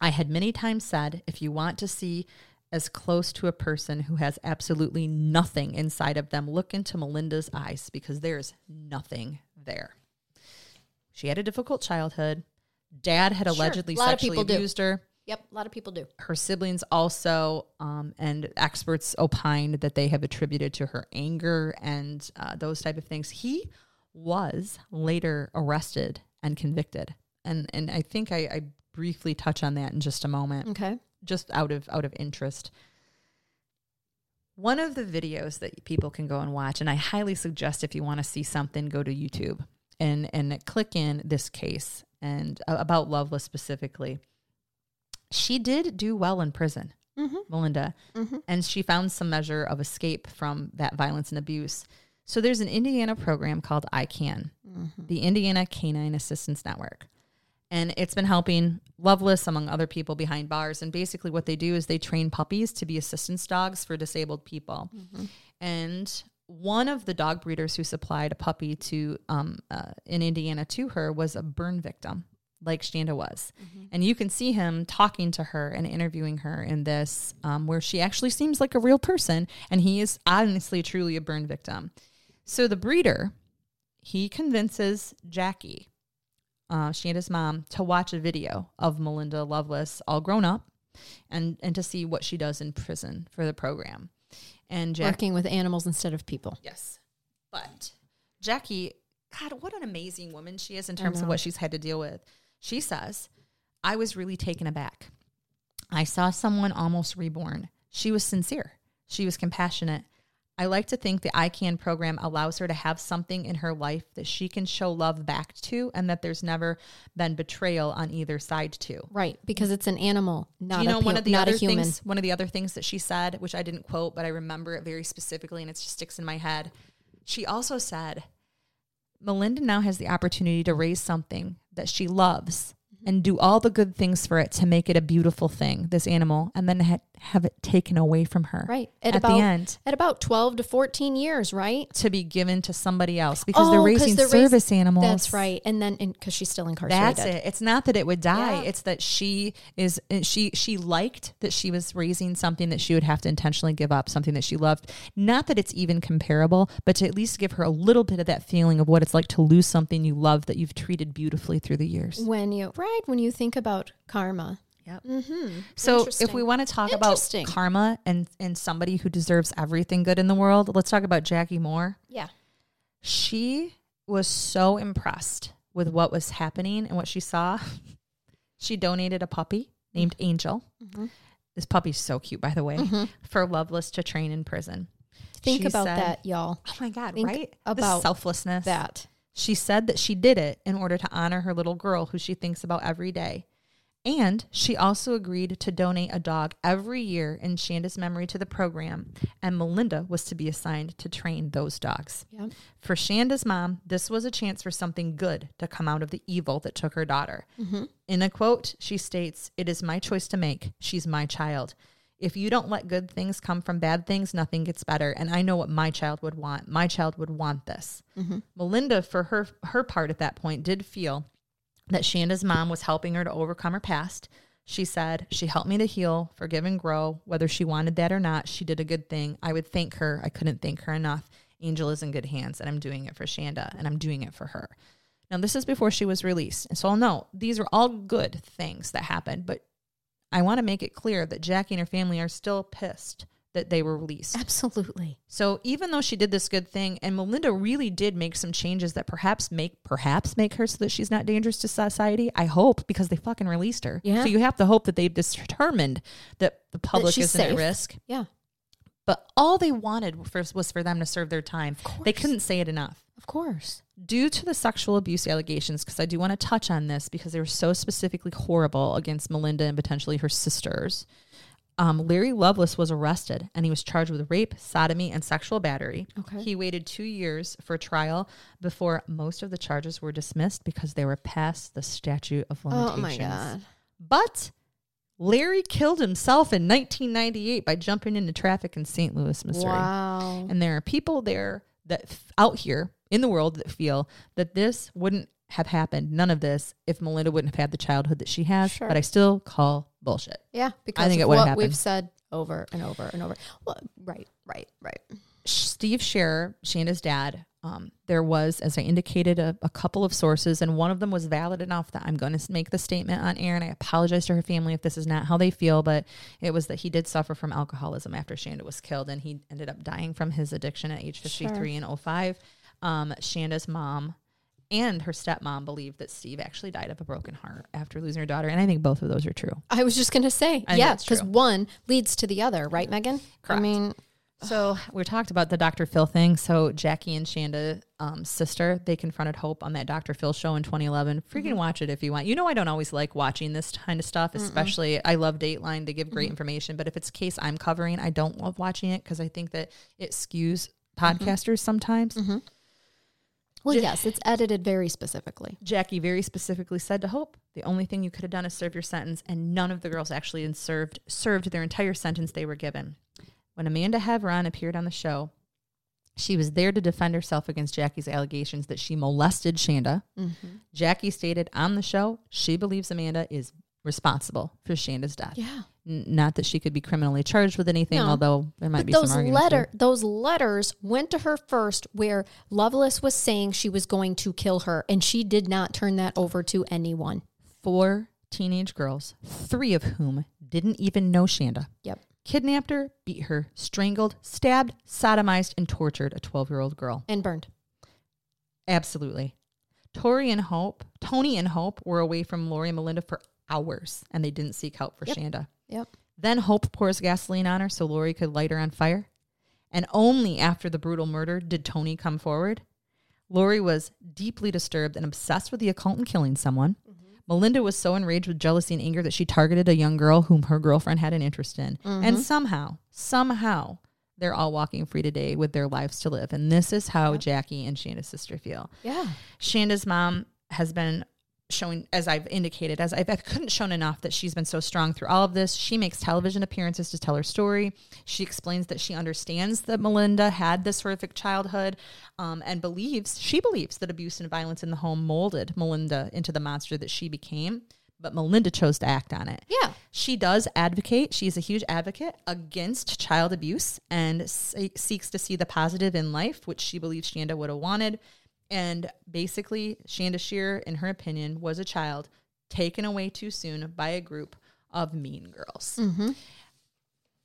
"I had many times said, if you want to see as close to a person who has absolutely nothing inside of them, look into Melinda's eyes, because there's nothing there." She had a difficult childhood. Dad had allegedly sexually abused her. Yep, a lot of people do. Her siblings also, and experts opined that they have attributed to her anger and those type of things. He was later arrested and convicted. And I think I briefly touch on that in just a moment. Okay. Just out of interest. One of the videos that people can go and watch, and I highly suggest if you want to see something, go to YouTube and click in this case and about Loveless specifically. She did do well in prison, mm-hmm. Melinda, mm-hmm. and she found some measure of escape from that violence and abuse. So there's an Indiana program called ICANN, mm-hmm. the Indiana Canine Assistance Network. And it's been helping Loveless, among other people, behind bars. And basically what they do is they train puppies to be assistance dogs for disabled people. Mm-hmm. And one of the dog breeders who supplied a puppy to in Indiana to her was a burn victim, like Shanda was. Mm-hmm. And you can see him talking to her and interviewing her in this, where she actually seems like a real person. And he is honestly, truly a burn victim. So the breeder, he convinces Jackie, Shanda's mom, to watch a video of Melinda Loveless all grown up and to see what she does in prison for the program. And working with animals instead of people. Yes. But Jackie, God, what an amazing woman she is in terms of what she's had to deal with. She says, "I was really taken aback. I saw someone almost reborn. She was sincere. She was compassionate. I like to think the ICANN program allows her to have something in her life that she can show love back to, and that there's never been betrayal on either side to." Right, because it's an animal, not a human. One of the other things that she said, which I didn't quote, but I remember it very specifically, and it just sticks in my head. She also said, "Melinda now has the opportunity to raise something that she loves and do all the good things for it to make it a beautiful thing, this animal, and then have it taken away from her." Right. At the end. At about 12 to 14 years, right? To be given to somebody else because they're raising service animals. That's right. And then because she's still incarcerated. That's it. It's not that it would die. Yeah. It's that she liked that she was raising something that she would have to intentionally give up, something that she loved. Not that it's even comparable, but to at least give her a little bit of that feeling of what it's like to lose something you love that you've treated beautifully through the years. When you think about karma. Yep. Mm-hmm. So if we want to talk about karma and somebody who deserves everything good in the world, let's talk about Jackie Moore. Yeah. She was so impressed with what was happening and what she saw. She donated a puppy named Angel. Mm-hmm. This puppy's so cute, by the way, mm-hmm. for Loveless to train in prison. She said that, y'all. Oh, my God, right? About the selflessness. That. She said that she did it in order to honor her little girl who she thinks about every day. And she also agreed to donate a dog every year in Shanda's memory to the program. And Melinda was to be assigned to train those dogs. Yep. For Shanda's mom, this was a chance for something good to come out of the evil that took her daughter. Mm-hmm. In a quote, she states, "It is my choice to make. She's my child. If you don't let good things come from bad things, nothing gets better. And I know what my child would want. My child would want this." Mm-hmm. Melinda, for her part at that point, did feel that Shanda's mom was helping her to overcome her past. She said, "She helped me to heal, forgive, and grow. Whether she wanted that or not, she did a good thing. I would thank her. I couldn't thank her enough. Angel is in good hands, and I'm doing it for Shanda, and I'm doing it for her." Now, this is before she was released. And so I'll note, these were all good things that happened, but I want to make it clear that Jackie and her family are still pissed that they were released. Absolutely. So even though she did this good thing, and Melinda really did make some changes that perhaps make her so that she's not dangerous to society, I hope, because they fucking released her. Yeah. So you have to hope that they've determined that the public isn't at risk. Yeah. But all they wanted was for them to serve their time. They couldn't say it enough. Of course. Due to the sexual abuse allegations, because I do want to touch on this because they were so specifically horrible against Melinda and potentially her sisters, Larry Loveless was arrested and he was charged with rape, sodomy, and sexual battery. Okay. He waited 2 years for trial before most of the charges were dismissed because they were past the statute of limitations. Oh, my God. But Larry killed himself in 1998 by jumping into traffic in St. Louis, Missouri. Wow. And there are people there that out here in the world that feel that this wouldn't have happened, none of this, if Melinda wouldn't have had the childhood that she has. Sure. But I still call bullshit. Yeah, because I think it would have happened. We've said over and over and over. Well, right. Steve Shearer, Shanda's dad, there was, as I indicated, a couple of sources, and one of them was valid enough that I'm going to make the statement on air, and I apologize to her family if this is not how they feel, but it was that he did suffer from alcoholism after Shanda was killed, and he ended up dying from his addiction at age 53 in 05. Shanda's mom and her stepmom believed that Steve actually died of a broken heart after losing her daughter, and I think both of those are true. I was just going to say, yeah, because one leads to the other, right, Megan? Correct. I mean... So we talked about the Dr. Phil thing. So Jackie and Shanda's sister, they confronted Hope on that Dr. Phil show in 2011. Freaking watch it if you want. You know I don't always like watching this kind of stuff, especially I love Dateline. They give great information. But if it's a case I'm covering, I don't love watching it because I think that it skews podcasters sometimes. Well, yes, it's edited very specifically. Jackie very specifically said to Hope, the only thing you could have done is serve your sentence. And none of the girls actually served their entire sentence they were given. When Amanda Heavrin appeared on the show, she was there to defend herself against Jackie's allegations that she molested Shanda. Jackie stated on the show she believes Amanda is responsible for Shanda's death. Yeah, not that she could be criminally charged with anything, although there might be some arguments. Those letters went to her first, where Loveless was saying she was going to kill her, and she did not turn that over to anyone. 4 teenage girls, 3 of whom didn't even know Shanda. Yep. Kidnapped her, beat her, strangled, stabbed, sodomized, and tortured a 12-year-old girl. And burned. Absolutely. Toni and Hope were away from Laurie and Melinda for hours, and they didn't seek help for Shanda. Then Hope pours gasoline on her so Laurie could light her on fire. And only after the brutal murder did Toni come forward. Laurie was deeply disturbed and obsessed with the occult and killing someone. Melinda was so enraged with jealousy and anger that she targeted a young girl whom her girlfriend had an interest in. And somehow, they're all walking free today with their lives to live. And this is how Jackie and Shanda's sister feel. Yeah. Shanda's mom has been showing, as I've indicated, I couldn't shown enough, that she's been so strong through all of this. She makes television appearances to tell her story. She explains that she understands that Melinda had this horrific childhood, and believes that abuse and violence in the home molded Melinda into the monster that she became, but Melinda chose to act on it. Yeah. She does advocate. She's a huge advocate against child abuse and seeks to see the positive in life, which she believes Shanda would have wanted. And basically, Shanda Sharer, in her opinion, was a child taken away too soon by a group of mean girls.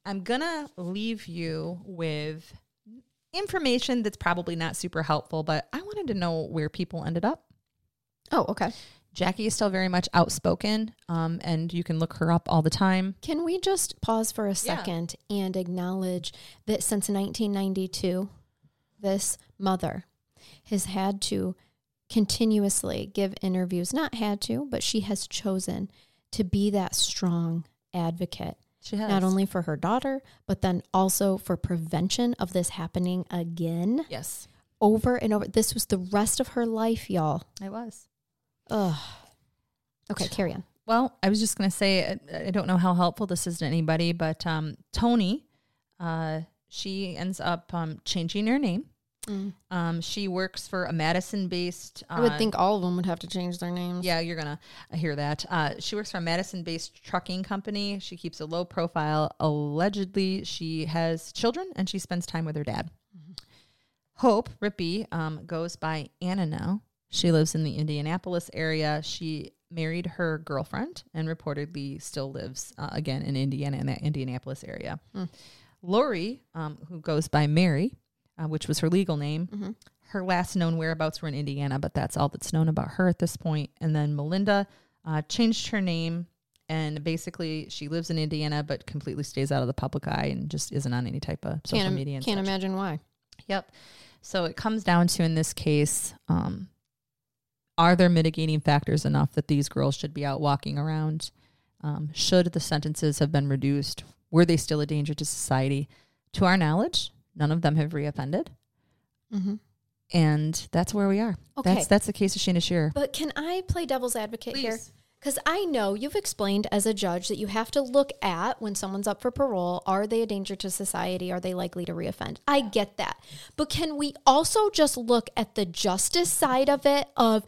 I'm going to leave you with information that's probably not super helpful, but I wanted to know where people ended up. Oh, okay. Jackie is still very much outspoken, and you can look her up all the time. Can we just pause for a second and acknowledge that since 1992, this mother has had to continuously give interviews, not had to, but she has chosen to be that strong advocate. She has. Not only for her daughter, but then also for prevention of this happening again. Yes. Over and over. This was the rest of her life, y'all. It was. Ugh. Okay, carry on. Well, I was just going to say, I don't know how helpful this is to anybody, but Toni, she ends up changing her name. She works for a Madison-based... I would think all of them would have to change their names. Yeah, you're going to hear that. She works for a Madison-based trucking company. She keeps a low profile. Allegedly, she has children, and she spends time with her dad. Hope Rippey goes by Anna now. She lives in the Indianapolis area. She married her girlfriend and reportedly still lives, again, in Indiana, in that Indianapolis area. Laurie, who goes by Mary... which was her legal name. Her last known whereabouts were in Indiana, but that's all that's known about her at this point. And then Melinda changed her name, and basically she lives in Indiana but completely stays out of the public eye and just isn't on any type of social media. And can't imagine why. Yep. So it comes down to, in this case, are there mitigating factors enough that these girls should be out walking around? Should the sentences have been reduced? Were they still a danger to society? To our knowledge, none of them have reoffended. And that's where we are. Okay. That's the case of Shanda Sharer. But can I play devil's advocate Please. Here? Because I know you've explained as a judge that you have to look at when someone's up for parole, are they a danger to society? Are they likely to reoffend? I get that. But can we also just look at the justice side of it of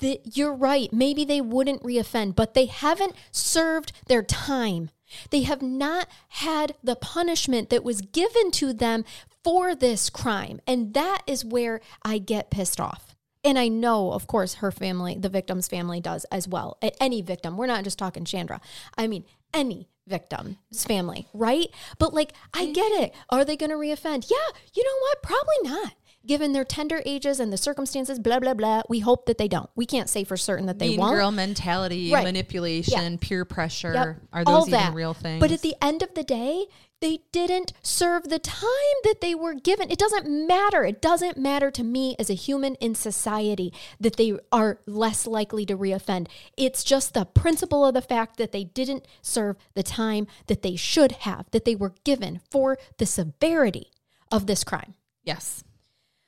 you're right, maybe they wouldn't reoffend, but they haven't served their time. They have not had the punishment that was given to them for this crime. And that is where I get pissed off. And I know, of course, her family, the victim's family does as well. Any victim. We're not just talking Shandra. I mean, any victim's family, right? But like, I get it. Are they going to reoffend? Yeah, you know what? Probably not. Given their tender ages and the circumstances, blah, blah, blah. We hope that they don't. We can't say for certain that they won't. Mean girl mentality, right. Manipulation, yeah. Peer pressure. Yep. Are those all even that. Real things? But at the end of the day, they didn't serve the time that they were given. It doesn't matter. It doesn't matter to me as a human in society that they are less likely to reoffend. It's just the principle of the fact that they didn't serve the time that they should have, that they were given for the severity of this crime. Yes.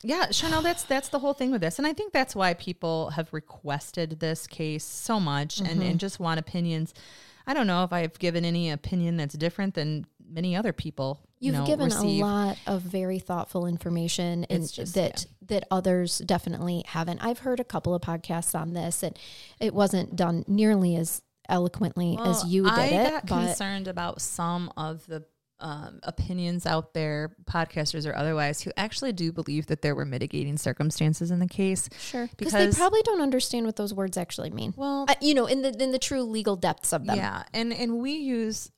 Yeah, Chanel, that's the whole thing with this. And I think that's why people have requested this case so much and just want opinions. I don't know if I've given any opinion that's different than many other people. You've given receive. A lot of very thoughtful information and just, that others definitely haven't. I've heard a couple of podcasts on this, and it wasn't done nearly as eloquently as you did it. I got concerned about some of the opinions out there, podcasters or otherwise, who actually do believe that there were mitigating circumstances in the case. Sure. Because they probably don't understand what those words actually mean. Well, in the true legal depths of them. Yeah. And we use,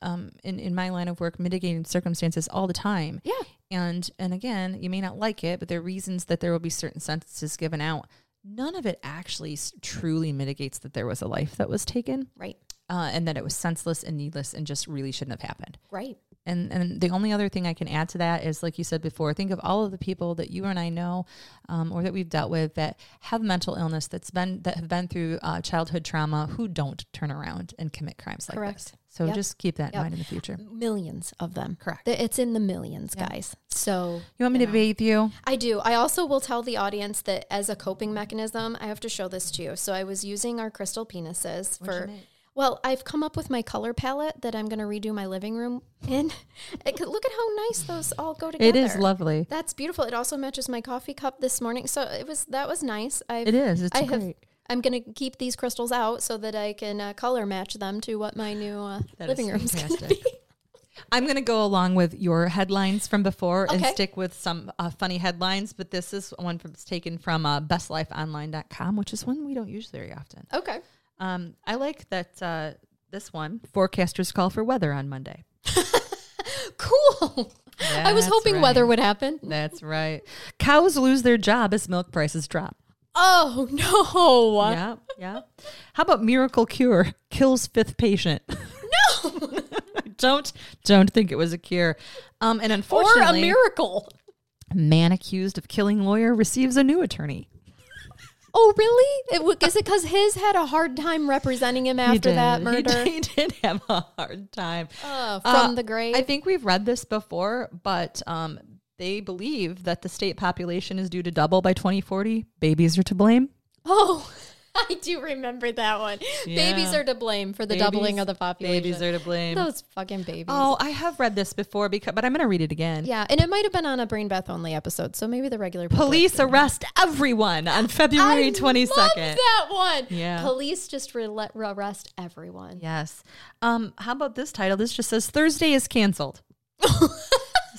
in my line of work, mitigating circumstances all the time. Yeah. And again, you may not like it, but there are reasons that there will be certain sentences given out. None of it actually truly mitigates that there was a life that was taken. Right. And that it was senseless and needless and just really shouldn't have happened. Right. And the only other thing I can add to that is, like you said before, think of all of the people that you and I know or that we've dealt with that have mental illness that have been through childhood trauma who don't turn around and commit crimes like this. So just keep that in mind in the future. Millions of them. Correct. It's in the millions, guys. So you want me to bathe you? I do. I also will tell the audience that as a coping mechanism, I have to show this to you. So I was using our crystal penises Well, I've come up with my color palette that I'm going to redo my living room in. Look at how nice those all go together. It is lovely. That's beautiful. It also matches my coffee cup this morning. So that was nice. It's great. I'm going to keep these crystals out so that I can color match them to what my new living room is going to be. I'm going to go along with your headlines from before and stick with some funny headlines, but this is one that's taken from bestlifeonline.com, which is one we don't use very often. Okay. I like that this one, forecasters call for weather on Monday. Cool. That's I was hoping weather would happen. That's right. Cows lose their job as milk prices drop. Oh, no. Yeah. How about miracle cure kills fifth patient? No. Don't think it was a cure. And unfortunately. Or a miracle. Man accused of killing lawyer receives a new attorney. Oh, really? Is it because his had a hard time representing him after that murder? He did have a hard time. From the grave? I think we've read this before, but they believe that the state population is due to double by 2040. Babies are to blame. Oh, I do remember that one. Yeah. Babies are to blame for the doubling of the population. Babies are to blame. Those fucking babies. Oh, I have read this before, but I'm going to read it again. Yeah, and it might have been on a Brain Bath only episode, so maybe the regular police arrest everyone on February 22nd. I love that one. Yeah. Police just arrest everyone. Yes. How about this title? This just says Thursday is canceled. This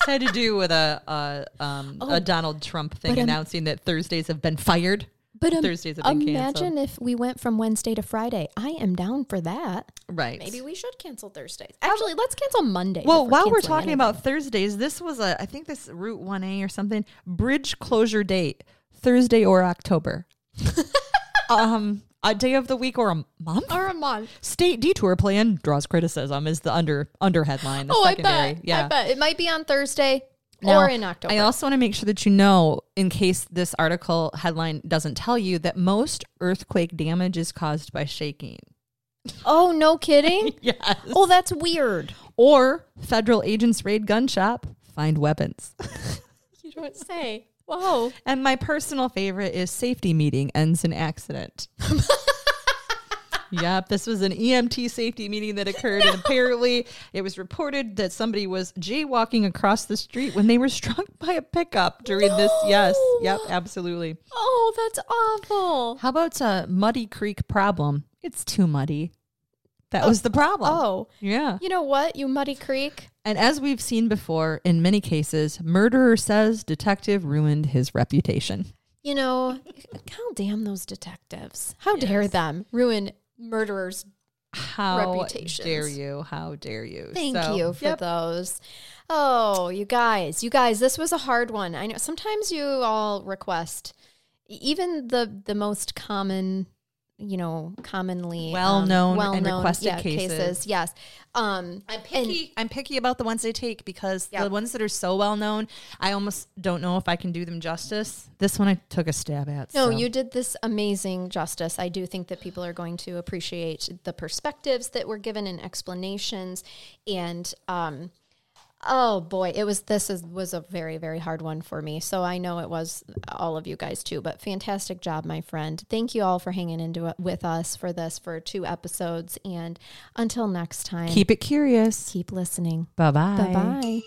had to do with a Donald Trump thing announcing that Thursdays have been fired. But Thursdays have been canceled. Imagine if we went from Wednesday to Friday. I am down for that. Right. Maybe we should cancel Thursdays. Actually, let's cancel Mondays. Well, while we're talking about Thursdays, this was I think this Route 1A or something, bridge closure date, Thursday or October. A day of the week or a month? Or a month. State detour plan draws criticism is the under headline. The secondary. I bet. Yeah. I bet. It might be on Thursday. Or in October. I also want to make sure that in case this article headline doesn't tell you, that most earthquake damage is caused by shaking. Oh, no kidding? Yes. Oh, that's weird. Or federal agents raid gun shop, find weapons. You don't say. Whoa. And my personal favorite is safety meeting ends in accident. Yep, this was an EMT safety meeting that occurred, and apparently it was reported that somebody was jaywalking across the street when they were struck by a pickup during this. Yes, yep, absolutely. Oh, that's awful. How about a Muddy Creek problem? It's too muddy. That was the problem. Oh, yeah. You know what, you Muddy Creek? And as we've seen before, in many cases, murderer says detective ruined his reputation. You know, how damn those detectives. How dare them ruin murderers' reputations. How dare you. How dare you. Thank you for those. Oh, you guys, this was a hard one. I know sometimes you all request, even the most common, you know, commonly well-known and requested cases. Yes. I'm picky about the ones I take because the ones that are so well-known, I almost don't know if I can do them justice. This one I took a stab at. No, you did this amazing justice. I do think that people are going to appreciate the perspectives that were given and explanations. And, oh boy, this was a very, very hard one for me. So I know it was all of you guys too, but fantastic job, my friend. Thank you all for hanging with us for this, for 2 episodes. And until next time, keep it curious. Keep listening. Bye-bye. Bye-bye.